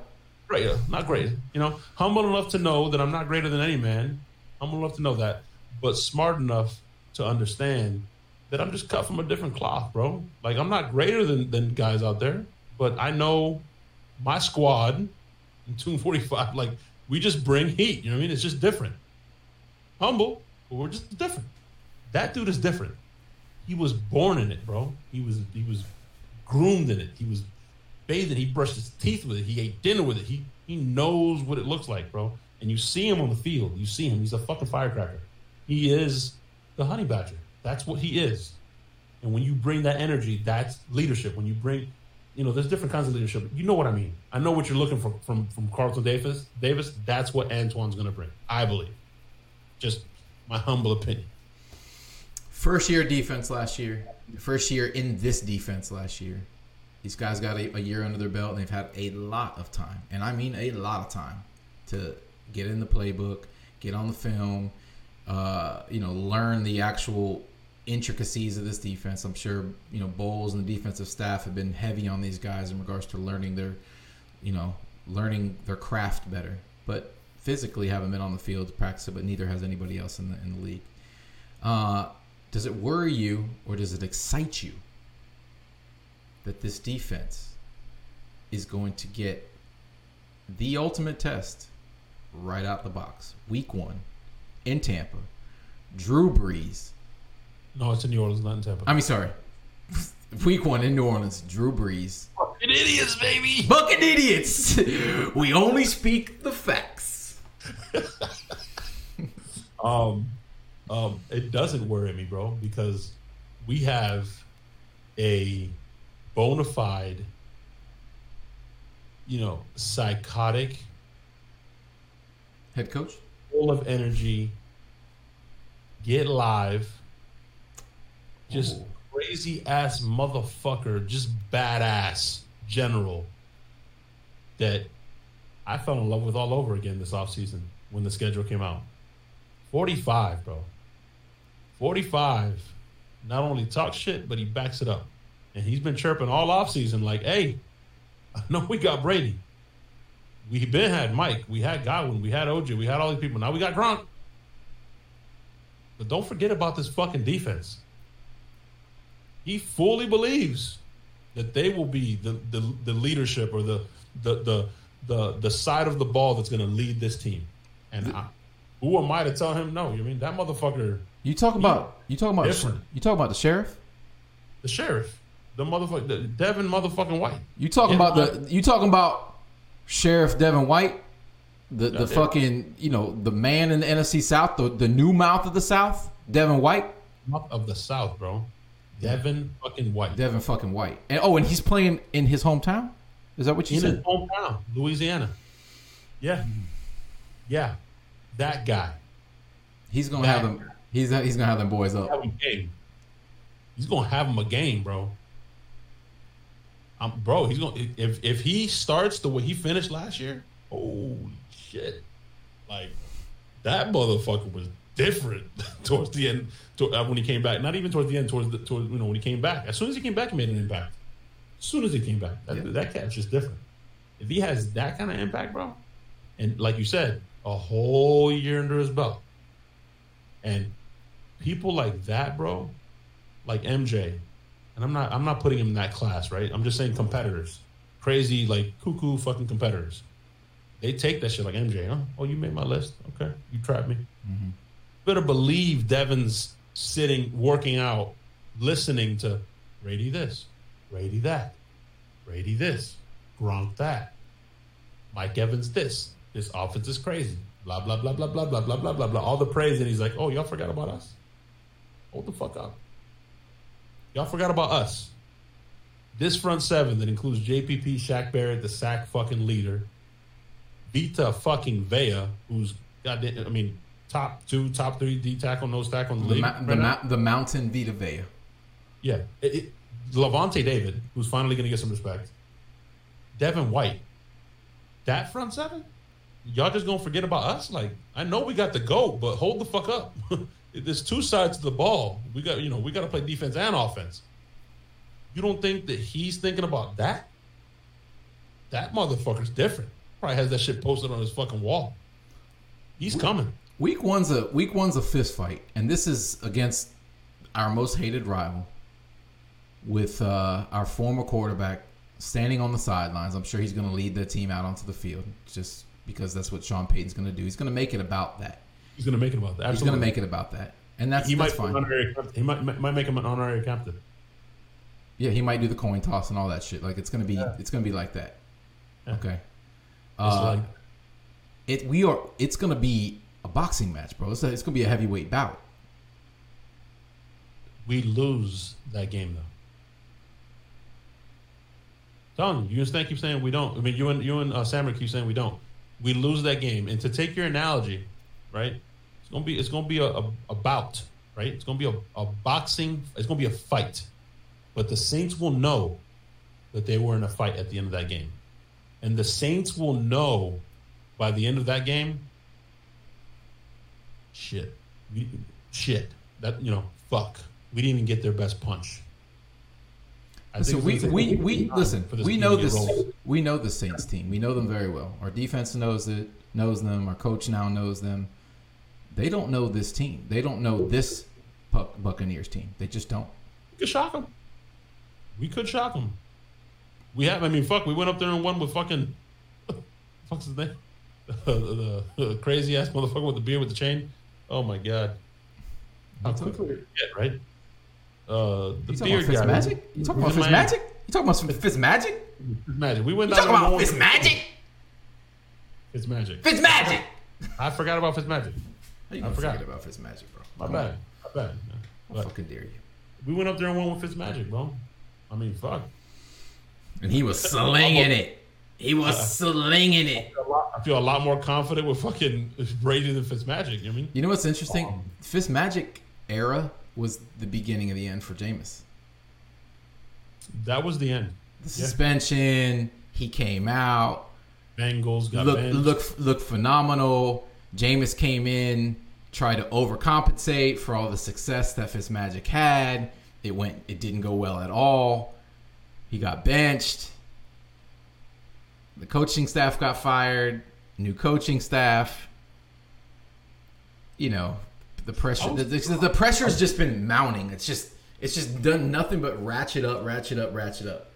Greater, not greater. You know, humble enough to know that I'm not greater than any man. Humble enough to know that, but smart enough to understand that I'm just cut from a different cloth, bro. Like, I'm not greater than, than guys out there, but I know my squad in two forty-five, like, we just bring heat. You know what I mean? It's just different. Humble, but we're just different. That dude is different. He was born in it, bro. He was he was groomed in it. He was bathed in it. He brushed his teeth with it. He ate dinner with it. He he knows what it looks like, bro. And you see him on the field. You see him. He's a fucking firecracker. He is the honey badger. That's what he is. And when you bring that energy, that's leadership. When you bring, you know, there's different kinds of leadership. You know what I mean. I know what you're looking for from, from Carlton Davis. Davis, that's what Antoine's going to bring, I believe. Just my humble opinion. First year defense last year. First year in this defense last year. These guys got a, a year under their belt, and they've had a lot of time, and I mean a lot of time, to get in the playbook, get on the film, uh, you know, learn the actual intricacies of this defense. I'm sure, you know, Bowles and the defensive staff have been heavy on these guys in regards to learning their, you know, learning their craft better. But physically haven't been on the field to practice it, but neither has anybody else in the in the league. Uh, does it worry you or does it excite you that this defense is going to get the ultimate test right out the box? Week one in Tampa. Drew Brees. No, it's in New Orleans, not in Tampa. I mean, sorry. Week one in New Orleans. Drew Brees. Fucking idiots, baby. Fucking idiots. We only speak the facts. um, um, it doesn't worry me, bro, because we have a bona fide, you know, psychotic head coach, full of energy, get live, just crazy ass motherfucker, just badass general that I fell in love with all over again this offseason when the schedule came out. forty-five, bro. forty-five not only talks shit, but he backs it up. And he's been chirping all offseason like, hey, I know we got Brady. We been had Mike. We had Godwin. We had O J. We had all these people. Now we got Gronk. But don't forget about this fucking defense. He fully believes that they will be the the, the leadership or the the, the the the side of the ball that's going to lead this team. And I, who am I to tell him no? You mean that motherfucker? You talking about you talking about different. you talking about the sheriff? The sheriff. The motherfucker, the Devin motherfucking White. You talking yeah. about the? You talking about Sheriff Devin White, the the yeah. fucking, you know, the man in the N F C South, the, the new mouth of the South, Devin White. Mouth of the South, bro. Devin fucking White. Devin fucking White. And oh, and he's playing in his hometown. Is that what you in said? In his hometown, Louisiana. Yeah, yeah, that guy. He's gonna that have them. Guy. He's he's gonna have them boys up. He's gonna have them a game, bro. Um, bro, he's gonna if if he starts the way he finished last year. Holy shit! Like, that motherfucker was different towards the end to, uh, when he came back. Not even towards the end, towards the towards you know when he came back. As soon as he came back, he made an impact. As soon as he came back, that, yeah. that cat's just different. If he has that kind of impact, bro, and like you said, a whole year under his belt, and people like that, bro, like M J. And I'm not I'm not putting him in that class, right? I'm just saying competitors. crazy, like, cuckoo fucking competitors. They take that shit like M J, huh? Oh, you made my list. Okay, you trapped me. Mm-hmm. Better believe Devin's sitting, working out, listening to Brady this, Brady that, Brady this, Gronk that, Mike Evans this, this offense is crazy, blah, blah, blah, blah, blah, blah, blah, blah, blah, blah, all the praise. And he's like, oh, y'all forgot about us? Hold the fuck up. Y'all forgot about us. This front seven that includes J P P, Shaq Barrett, the sack fucking leader, Vita fucking Vea, who's goddamn, I mean, top two, top three D tackle, nose tackle in the, the league. Ma- right the, ma- the mountain Vita Vea. Yeah. It, it, Levante David, who's finally going to get some respect. Devin White. That front seven? Y'all just going to forget about us? Like, I know we got the GOAT, but hold the fuck up. There's two sides to the ball. We got, you know, we got to play defense and offense. You don't think that he's thinking about that? That motherfucker's different. Probably has that shit posted on his fucking wall. He's week, coming. Week one's a week one's a fist fight, and this is against our most hated rival with uh, our former quarterback standing on the sidelines. I'm sure he's going to lead the team out onto the field just because that's what Sean Payton's going to do. He's going to make it about that. He's going to make it about that. Absolutely. He's going to make it about that, and that's, he that's might fine. Honorary, he might might make him an honorary captain. Yeah, he might do the coin toss and all that shit. Like, it's gonna be, yeah. it's gonna be like that. Yeah. Okay, uh, like... it we are. It's gonna be a boxing match, bro. It's, a, it's gonna be a heavyweight bout. We lose that game though. Don, you and keep saying we don't. I mean, you and you and uh, Samuel keep saying we don't. We lose that game, and to take your analogy, right? It's gonna be it's gonna be a, a, a bout, right? It's gonna be a, a boxing. It's gonna be a fight. But the Saints will know that they were in a fight at the end of that game. And the Saints will know by the end of that game, shit, we, shit, that, you know, fuck. We didn't even get their best punch. I listen, think we, we, we, listen, we know this, we know the Saints team. We know them very well. Our defense knows it, knows them. Our coach now knows them. They don't know this team. They don't know this Buccaneers team. They just don't. You can shock them. We could shock them. We have, I mean, fuck, we went up there and won with fucking, what the fuck's his name? the, the, the crazy ass motherfucker with the beard with the chain. Oh my God. How quickly did it get, right? Uh, the you beard guy. Fitzmagic? You talking about Fitzmagic? You talking about Fitzmagic? Fitzmagic. We went you down talking about Fitzmagic? Fitzmagic. Fitzmagic! I forgot about Fitzmagic. How you I forgot about Fitzmagic, bro. My bad. My bad. No. I fucking dare you. We went up there and won with Fitzmagic, bro. I mean, fuck. And he was slinging it. He was uh, slinging it. I feel, lot, I feel a lot more confident with fucking Brady than Fitzmagic. You know what I mean? You know what's interesting? Um, Fitzmagic era was the beginning of the end for Jameis. That was the end. The suspension. Yeah. He came out. Bengals got look, look, look phenomenal. Jameis came in, tried to overcompensate for all the success that Fitzmagic had. It went. It didn't go well at all. He got benched. The coaching staff got fired. New coaching staff. You know, the pressure. The, the, the pressure's just been mounting. It's just. It's just done nothing but ratchet up, ratchet up, ratchet up.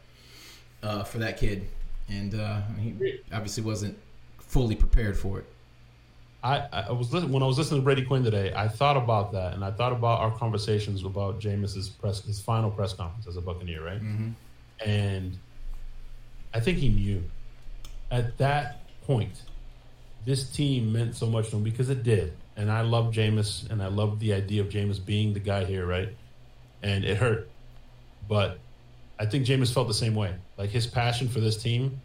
Uh, for that kid, and uh, he obviously wasn't fully prepared for it. I, I was when I was listening to Brady Quinn today, I thought about that, and I thought about our conversations about Jameis's press, his final press conference as a Buccaneer, right? Mm-hmm. And I think he knew at that point this team meant so much to him because it did. And I love Jameis, and I love the idea of Jameis being the guy here, right? And it hurt, but I think Jameis felt the same way. Like his passion for this team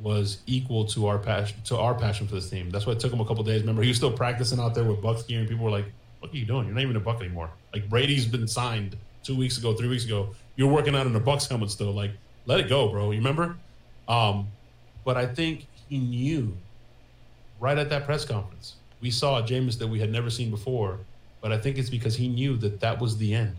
was equal to our passion to our passion for this team. That's why it took him a couple days. Remember, he was still practicing out there with Buck's gear, and people were like, "What are you doing? You're not even a Buck anymore." Like Brady's been signed two weeks ago, three weeks ago. You're working out in a Bucks helmet still. Like, let it go, bro. You remember? Um, but I think he knew right at that press conference. We saw a Jameis that we had never seen before, but I think it's because he knew that that was the end.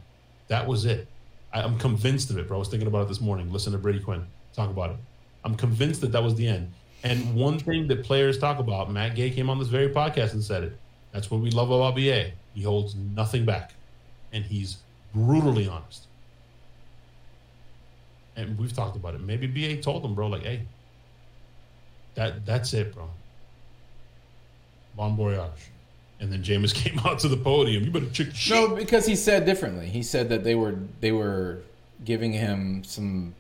That was it. I, I'm convinced of it, bro. I was thinking about it this morning. Listen to Brady Quinn talk about it. I'm convinced that that was the end. And one thing that players talk about, Matt Gay came on this very podcast and said it. That's what we love about B A. He holds nothing back, and he's brutally honest. and we've talked about it. Maybe B A told him, bro, like, hey, that that's it, bro. Bon voyage. And then Jameis came out to the podium. You better check the shit. No, because he said differently. He said that they were they were giving him some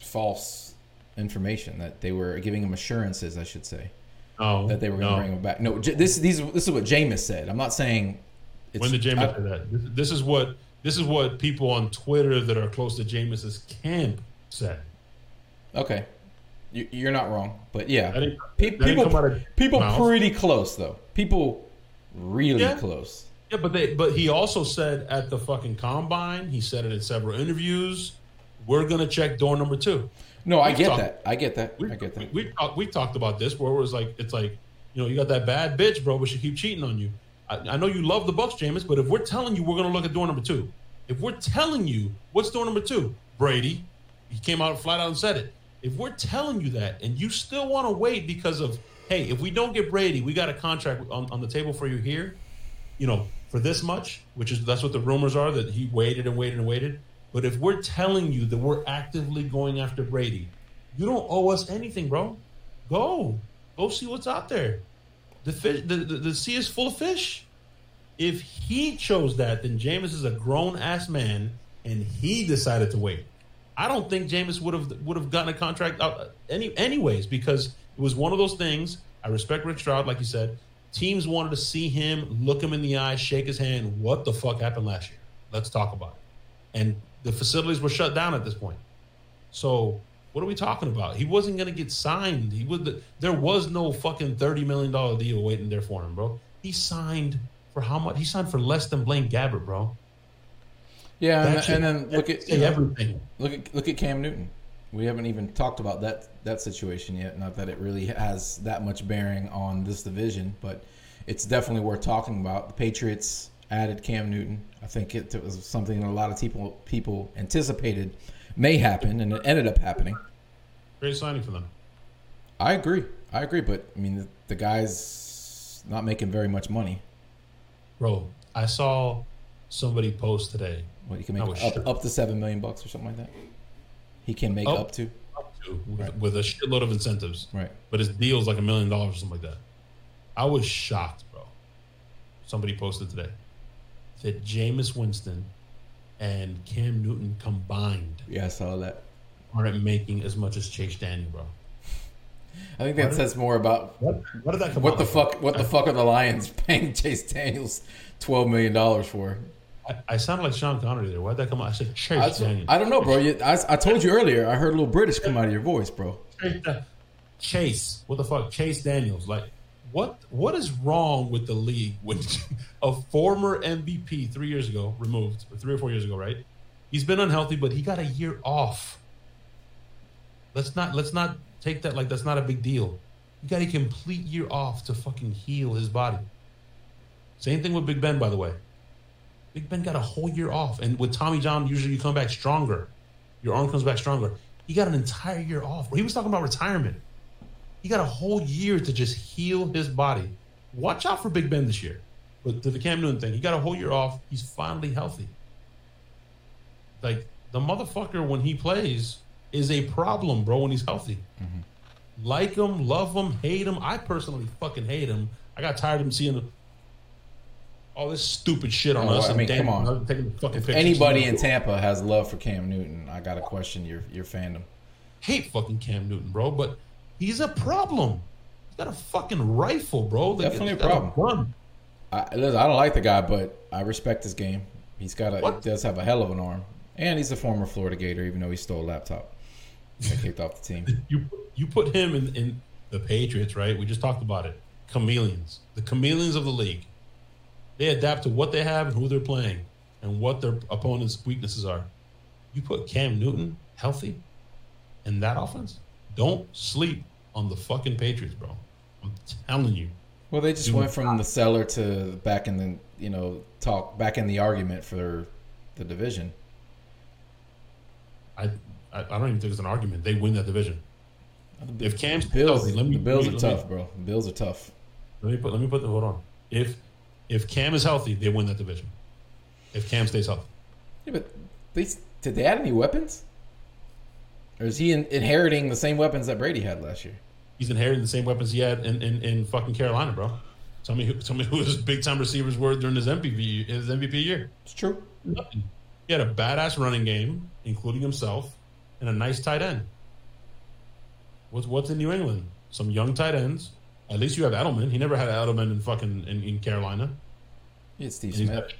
false information, that they were giving him assurances, I should say. Oh, that they were going to no. bring him back. No, this these this is what Jameis said. I'm not saying it's, when did Jameis say that? This, this is what this is what people on Twitter that are close to Jameis's camp said. Okay, you, you're not wrong, but yeah, that didn't, Pe- that people didn't people mouth. Pretty close though. People really yeah. close. Yeah, but they but he also said at the fucking combine. He said it in several interviews. We're gonna check door number two. No, I get, talked, I get that. I get that. We, I get that. We, we, talk, we talked about this where it was like, it's like, you know, you got that bad bitch, bro, but she keep cheating on you. I, I know you love the Bucks, Jameis, but if we're telling you we're going to look at door number two, if we're telling you what's door number two, Brady, he came out flat out and said it. If we're telling you that and you still want to wait because of, hey, if we don't get Brady, we got a contract on, on the table for you here, you know, for this much, which is that's what the rumors are, that he waited and waited and waited. But if we're telling you that we're actively going after Brady, you don't owe us anything, bro. Go. Go see what's out there. The fish, the, the, the sea is full of fish. If he chose that, then Jameis is a grown-ass man, and he decided to wait. I don't think Jameis would have would have gotten a contract out any anyways because it was one of those things. I respect Rich Stroud, like you said. Teams wanted to see him, look him in the eye, shake his hand. What the fuck happened last year? Let's talk about it. And the facilities were shut down at this point. So what are we talking about? He wasn't going to get signed. He would. There was no fucking thirty million dollars deal waiting there for him, bro. He signed for how much? He signed for less than Blaine Gabbert, bro. Yeah, and, should, and then look at you know, everything. Look at look at Cam Newton. We haven't even talked about that that situation yet. Not that it really has that much bearing on this division, but it's definitely worth talking about. The Patriots added Cam Newton. I think it, it was something that a lot of people people anticipated may happen, and it ended up happening. Great signing for them. I agree. I agree, but I mean, the, the guy's not making very much money. Bro, I saw somebody post today. What you can make up, sure. up to seven million bucks or something like that. He can make up, up to up to with, right. with a shitload of incentives. Right, but his deal's like a million dollars or something like that. I was shocked, bro. Somebody posted today that Jameis Winston and Cam Newton combined, yeah, I saw that, aren't making as much as Chase Daniel, bro. I think that what says did, more about what, what did that come what the fuck? From? What the fuck are the Lions paying Chase Daniels twelve million dollars for? I, I sounded like Sean Connery there. Why did that come out? I said Chase I, Daniels. I don't know, bro. You, I, I told you earlier. I heard a little British come out of your voice, bro. Chase, what the fuck? Chase Daniels, like. What what is wrong with the league when a former M V P three years ago removed, or three or four years ago, right? He's been unhealthy, but he got a year off. Let's not let's not take that like that's not a big deal. He got a complete year off to fucking heal his body. Same thing with Big Ben, by the way. Big Ben got a whole year off, and with Tommy John, usually you come back stronger. Your arm comes back stronger. He got an entire year off. He was talking about retirement. He got a whole year to just heal his body. Watch out for Big Ben this year. But to the Cam Newton thing, he got a whole year off. He's finally healthy. Like, the motherfucker, when he plays, is a problem, bro, when he's healthy. Mm-hmm. Like him, love him, hate him. I personally fucking hate him. I got tired of him seeing all this stupid shit on oh, us. I mean, come on. Taking the fucking if pictures, anybody in Tampa has love for Cam Newton, I got to question your, your fandom. Hate fucking Cam Newton, bro, but he's a problem. He's got a fucking rifle, bro. They Definitely a problem. A I, listen, I don't like the guy, but I respect his game. He's got a what? He does have a hell of an arm, and he's a former Florida Gator, even though he stole a laptop and kicked off the team. You you put him in, in the Patriots, right? We just talked about it. Chameleons, the chameleons of the league. They adapt to what they have and who they're playing, and what their opponents' weaknesses are. You put Cam Newton healthy in that offense. Don't sleep on the fucking Patriots, bro. I'm telling you. Well, they just Dude. went from the cellar to back in the, you know, talk back in the argument for the division. I I, I don't even think it's an argument. They win that division. If Cam's Bills, healthy, let me, the Bills let me, are let me, tough, bro. The Bills are tough. Let me put let me put the hold on. If if Cam is healthy, they win that division. If Cam stays healthy, yeah, but they Did they add any weapons? Or is he in, inheriting the same weapons that Brady had last year? He's inheriting the same weapons he had in, in, in fucking Carolina, bro. Tell me who, tell me who his big-time receivers were during his M V P, his M V P year. It's true. Nothing. He had a badass running game, including himself, and a nice tight end. What's what's in New England? Some young tight ends. At least you have Edelman. He never had Edelman in fucking in, in Carolina. It's Steve and Smith.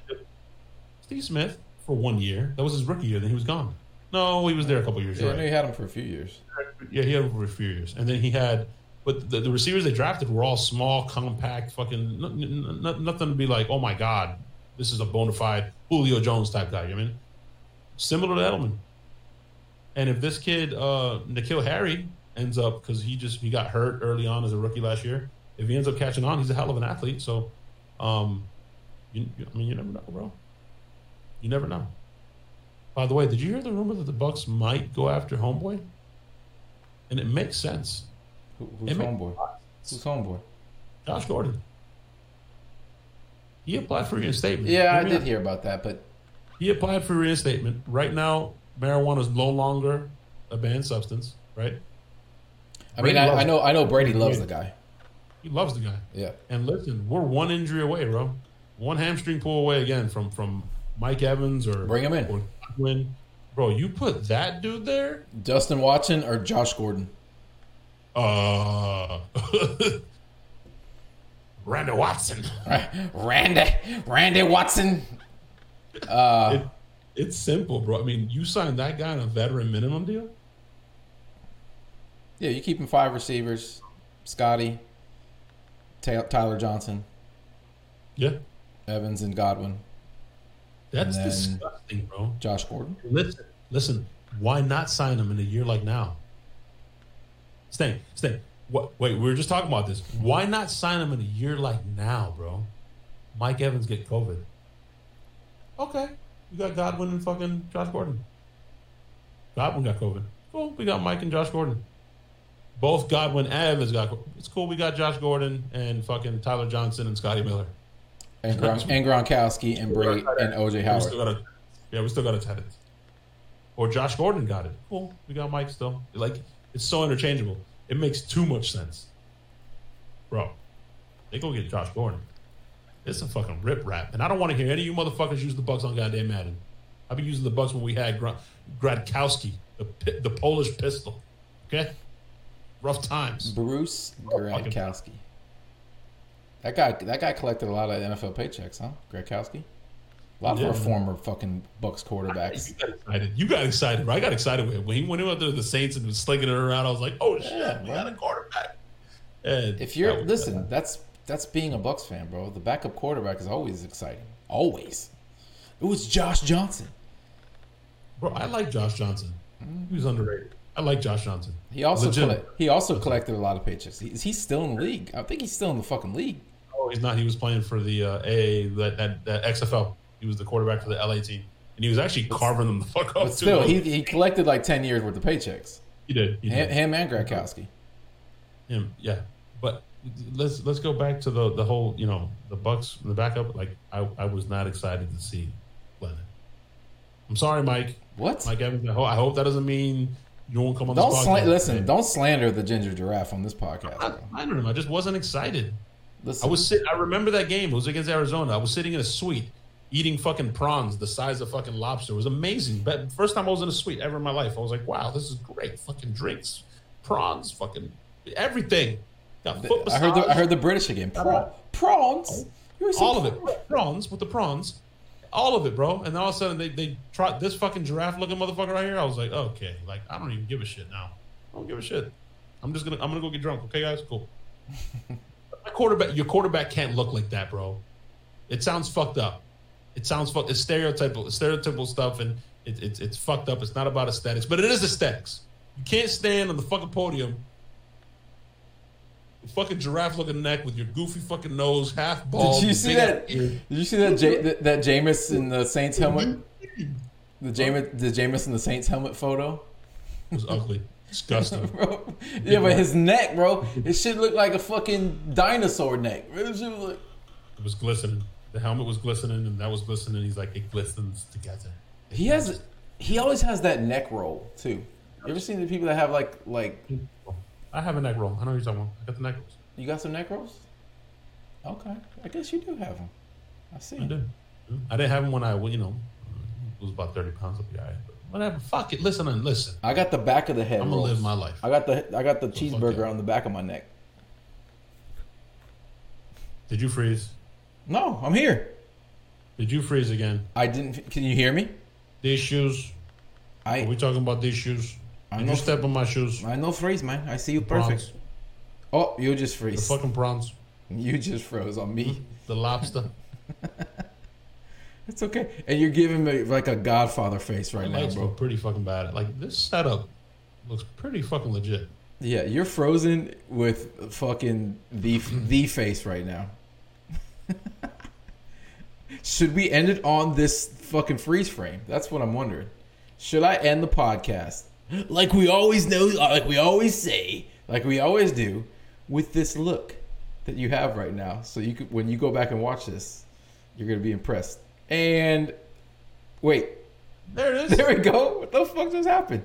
Steve Smith for one year. That was his rookie year. Then he was gone. No, he was there a couple years. Yeah, right. I know he had him for a few years. Yeah, he had him for a few years, and then he had. But the, the receivers they drafted were all small, compact, fucking n- n- nothing to be like, oh my God, this is a bona fide Julio Jones type guy. You know what I mean? Similar to Edelman. And if this kid, uh, N'Keal Harry, ends up, because he just he got hurt early on as a rookie last year, if he ends up catching on, he's a hell of an athlete. So, um, you, I mean, you never know, bro. You never know. By the way, did you hear the rumor that the Bucks might go after Homeboy? And it makes sense. Who, who's homeboy? Who's homeboy? Josh Gordon. He applied for reinstatement. Yeah, I did hear about that, but he applied for reinstatement. Right now, marijuana is no longer a banned substance, right? I mean, I, I know, I know Brady loves the guy. He loves the guy. Yeah. And listen, we're one injury away, bro. One hamstring pull away again from from Mike Evans or bring him in. Or Godwin. Bro, you put that dude there, Justin Watson or Josh Gordon. Uh, Randy Watson, Randy, Randy Watson. Uh, it, it's simple, bro. I mean, you signed that guy on a veteran minimum deal. Yeah, you keep him five receivers, Scotty, Tyler Johnson, yeah, Evans and Godwin. That's and disgusting, bro. Josh Gordon. Listen, listen. Why not sign him in a year like now? Stay, stay. What, wait, we were just talking about this. Why not sign him in a year like now, bro? Mike Evans get COVID. Okay. You got Godwin and fucking Josh Gordon. Godwin got COVID. Cool. We got Mike and Josh Gordon. Both Godwin and Evans got COVID. It's cool. We got Josh Gordon and fucking Tyler Johnson and Scotty Miller. And, Gron- and Gronkowski and Brady and O J Howard. We still got a, yeah, we still got a tight end. Or Josh Gordon got it. Cool. We got Mike still. Like... It's so interchangeable. It makes too much sense. Bro, they go get Josh Gordon. It's a fucking rip rap. And I don't want to hear any of you motherfuckers use the Bucks on goddamn Madden. I've been using the Bucks when we had Gr- Gradkowski, the the Polish pistol. Okay? Rough times. Bruce Gradkowski. That guy that guy collected a lot of N F L paychecks, huh? Gradkowski? A lot yeah, of our former fucking Bucks quarterbacks. You got excited. You got excited, bro. I got excited with him. When he went out there to the Saints and was slinging it around, I was like, oh, shit, yeah, we got a quarterback. And if you're – listen, bad. that's that's being a Bucks fan, bro. The backup quarterback is always exciting. Always. It was Josh Johnson. Bro, I like Josh Johnson. He was underrated. I like Josh Johnson. He also collect, he also collected a lot of paychecks. He, he's still in the league. I think he's still in the fucking league. Oh, he's not. He was playing for the uh, A that, that, that X F L. He was the quarterback for the L A team, and he was actually carving them the fuck up. But still, he, he collected like ten years worth of paychecks. He did. He did. Him and Gronkowski. Him, yeah. But let's let's go back to the the whole, you know, the Bucks, the backup. Like I, I was not excited to see Glennon. I'm sorry, Mike. What? Mike Evans. I hope, I hope that doesn't mean you won't come on this podcast. Sl- listen, man. Don't slander the ginger giraffe on this podcast. I, I don't know. I just wasn't excited. Listen. I was sit- I remember that game. It was against Arizona. I was sitting in a suite. Eating fucking prawns the size of fucking lobster. It was amazing. But first time I was in a suite ever in my life. I was like, wow, this is great. Fucking drinks, prawns, fucking everything. Got foot massage. I heard the, I heard the British again. Pra- prawns? All of it. Prawns with the prawns. All of it, bro. And then all of a sudden they, they tried this fucking giraffe looking motherfucker right here. I was like, okay. Like, I don't even give a shit now. I don't give a shit. I'm just going to, I'm going to go get drunk. Okay, guys? Cool. My quarterback, your quarterback can't look like that, bro. It sounds fucked up. It sounds fuck. It's stereotypical, it's stereotypical stuff, and it, it, it's fucked up. It's not about aesthetics, but it is aesthetics. You can't stand on the fucking podium, with fucking giraffe-looking neck with your goofy fucking nose, half bald. Did you see that? Did you see that? J- that, that Jameis in the Saints helmet. The Jameis, the Jameis in the Saints helmet photo. It was ugly, disgusting. Bro, yeah, but his neck, bro, it shit looked like a fucking dinosaur neck. It was, like... it was glistening. The helmet was glistening, and that was glistening. He's like, it glistens together. It he has He always has that neck roll too. You ever seen the people that have like like? I have a neck roll. I know you're talking about. I got the neck rolls. You got some neck rolls? Okay, I guess you do have them. I see. I do. I didn't have them when I, you know, was about thirty pounds up the eye. Whatever. Fuck it. Listen and listen. I got the back of the head. I'm gonna rolls. live my life. I got the I got the so cheeseburger yeah. on the back of my neck. Did you freeze? No, I'm here. Did you freeze again? I didn't. Can you hear me? These shoes. I. Are we talking about these shoes? I Did no, you step on my shoes? I no freeze, man. I see you perfect. Bronze. Oh, you just freeze. The fucking bronze. You just froze on me. The lobster. It's okay. And you're giving me like a Godfather face right now, bro. Pretty fucking bad. Like this setup looks pretty fucking legit. Yeah, you're frozen with fucking the the face right now. Should we end it on this fucking freeze frame? That's what I'm wondering. Should I end the podcast like we always know, like we always say, like we always do, with this look that you have right now? So you could, when you go back and watch this, you're gonna be impressed. And wait, there it is. There we go. What the fuck just happened?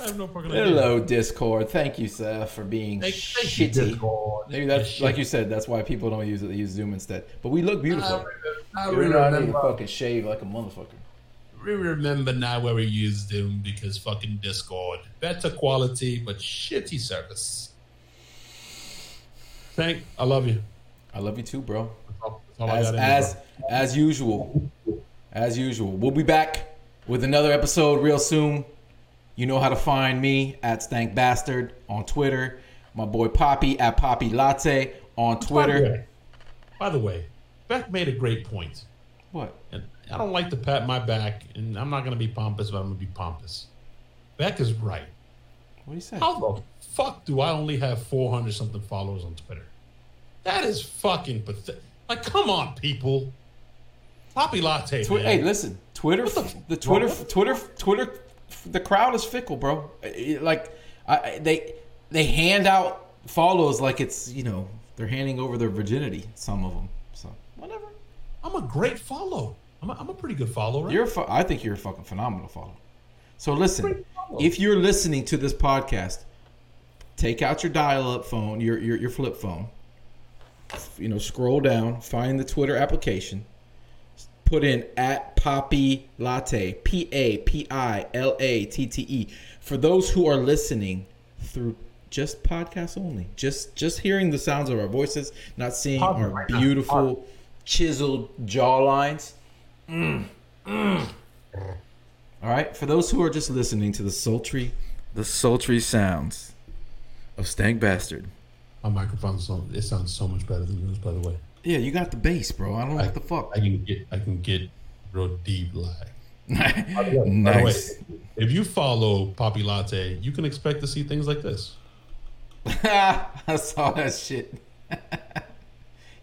I have no fucking idea. Hello, Discord. Thank you, Seth, for being thank, thank shitty. You, Maybe that's like you said. That's why people don't use it. They use Zoom instead. But we look beautiful. I, I you really don't need to fucking shave like a motherfucker. We remember now where we use Zoom because fucking Discord. Better quality, but shitty service. Thank. I love you. I love you too, bro. As anyway. as as usual, as usual, we'll be back with another episode real soon. You know how to find me at Stankbastard on Twitter. My boy Poppy at Poppy Latte on Twitter. By the way, by the way Beck made a great point. What? And I don't like to pat my back, and I'm not going to be pompous, but I'm going to be pompous. Beck is right. What do you say? How the fuck do I only have four hundred something followers on Twitter? That is fucking pathetic. Like, come on, people. Poppy Latte. Twi- hey, listen, Twitter, the, f- the Twitter, f- Twitter, f- Twitter. F- The crowd is fickle, bro. Like, I, they they hand out follows like it's, you know, they're handing over their virginity, some of them. So, whatever. I'm a great follow. I'm a, I'm a pretty good follower. Right? You're, fo- I think you're a fucking phenomenal follow. So, listen, if you're listening to this podcast, take out your dial-up phone, your, your, your flip phone, you know, scroll down, find the Twitter application. Put in at Poppy Latte, P A P I L A T T E. For those who are listening through just podcasts only, just just hearing the sounds of our voices, not seeing oh, our beautiful God. chiseled jawlines. Mm. Mm. All right, for those who are just listening to the sultry, the sultry sounds of Stank Bastard. My microphone sounds, it sounds so much better than yours, by the way. Yeah, you got the bass, bro. I don't know I, what the fuck. I can get, I can get real deep live. Nice. By the way, if you follow Poppy Latte, you can expect to see things like this. I saw that shit.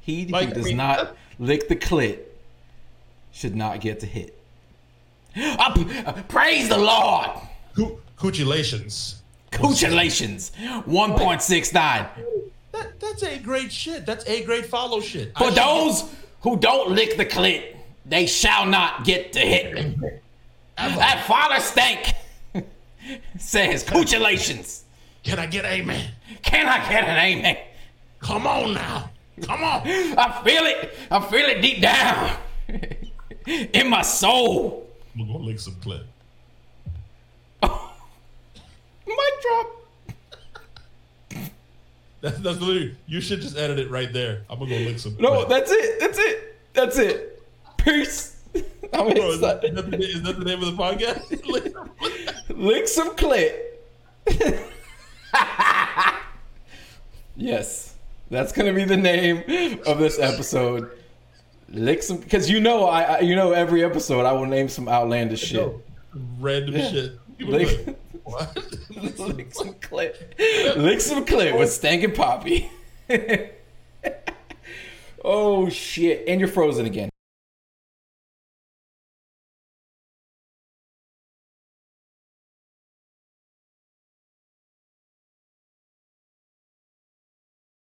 He who like, does I mean, not that... lick the clit should not get to hit. I, praise the Lord. Co- Cootulations. Cootulations. one point six nine. That, that's a great shit. That's a great follow shit. For I those should... who don't lick the clit, they shall not get to hit. That father stank says, cootulations. Can I get amen? Can I get an amen? Come on now. Come on. I feel it. I feel it deep down in my soul. I'm going to lick some clit. Mic drop. That's, that's literally, you should just edit it right there. I'm going to go lick some. No, right. that's it. That's it. That's it. Peace. I'm Bro, is, that, is, that the, is that the name of the podcast? lick, lick some clit. Yes. That's going to be the name of this episode. Lick some, because you know I, I, you know every episode I will name some outlandish shit. Random yeah. shit. Lick, what? Lick some clit. Lick some clit with Stank and Poppy. Oh shit. And you're frozen again.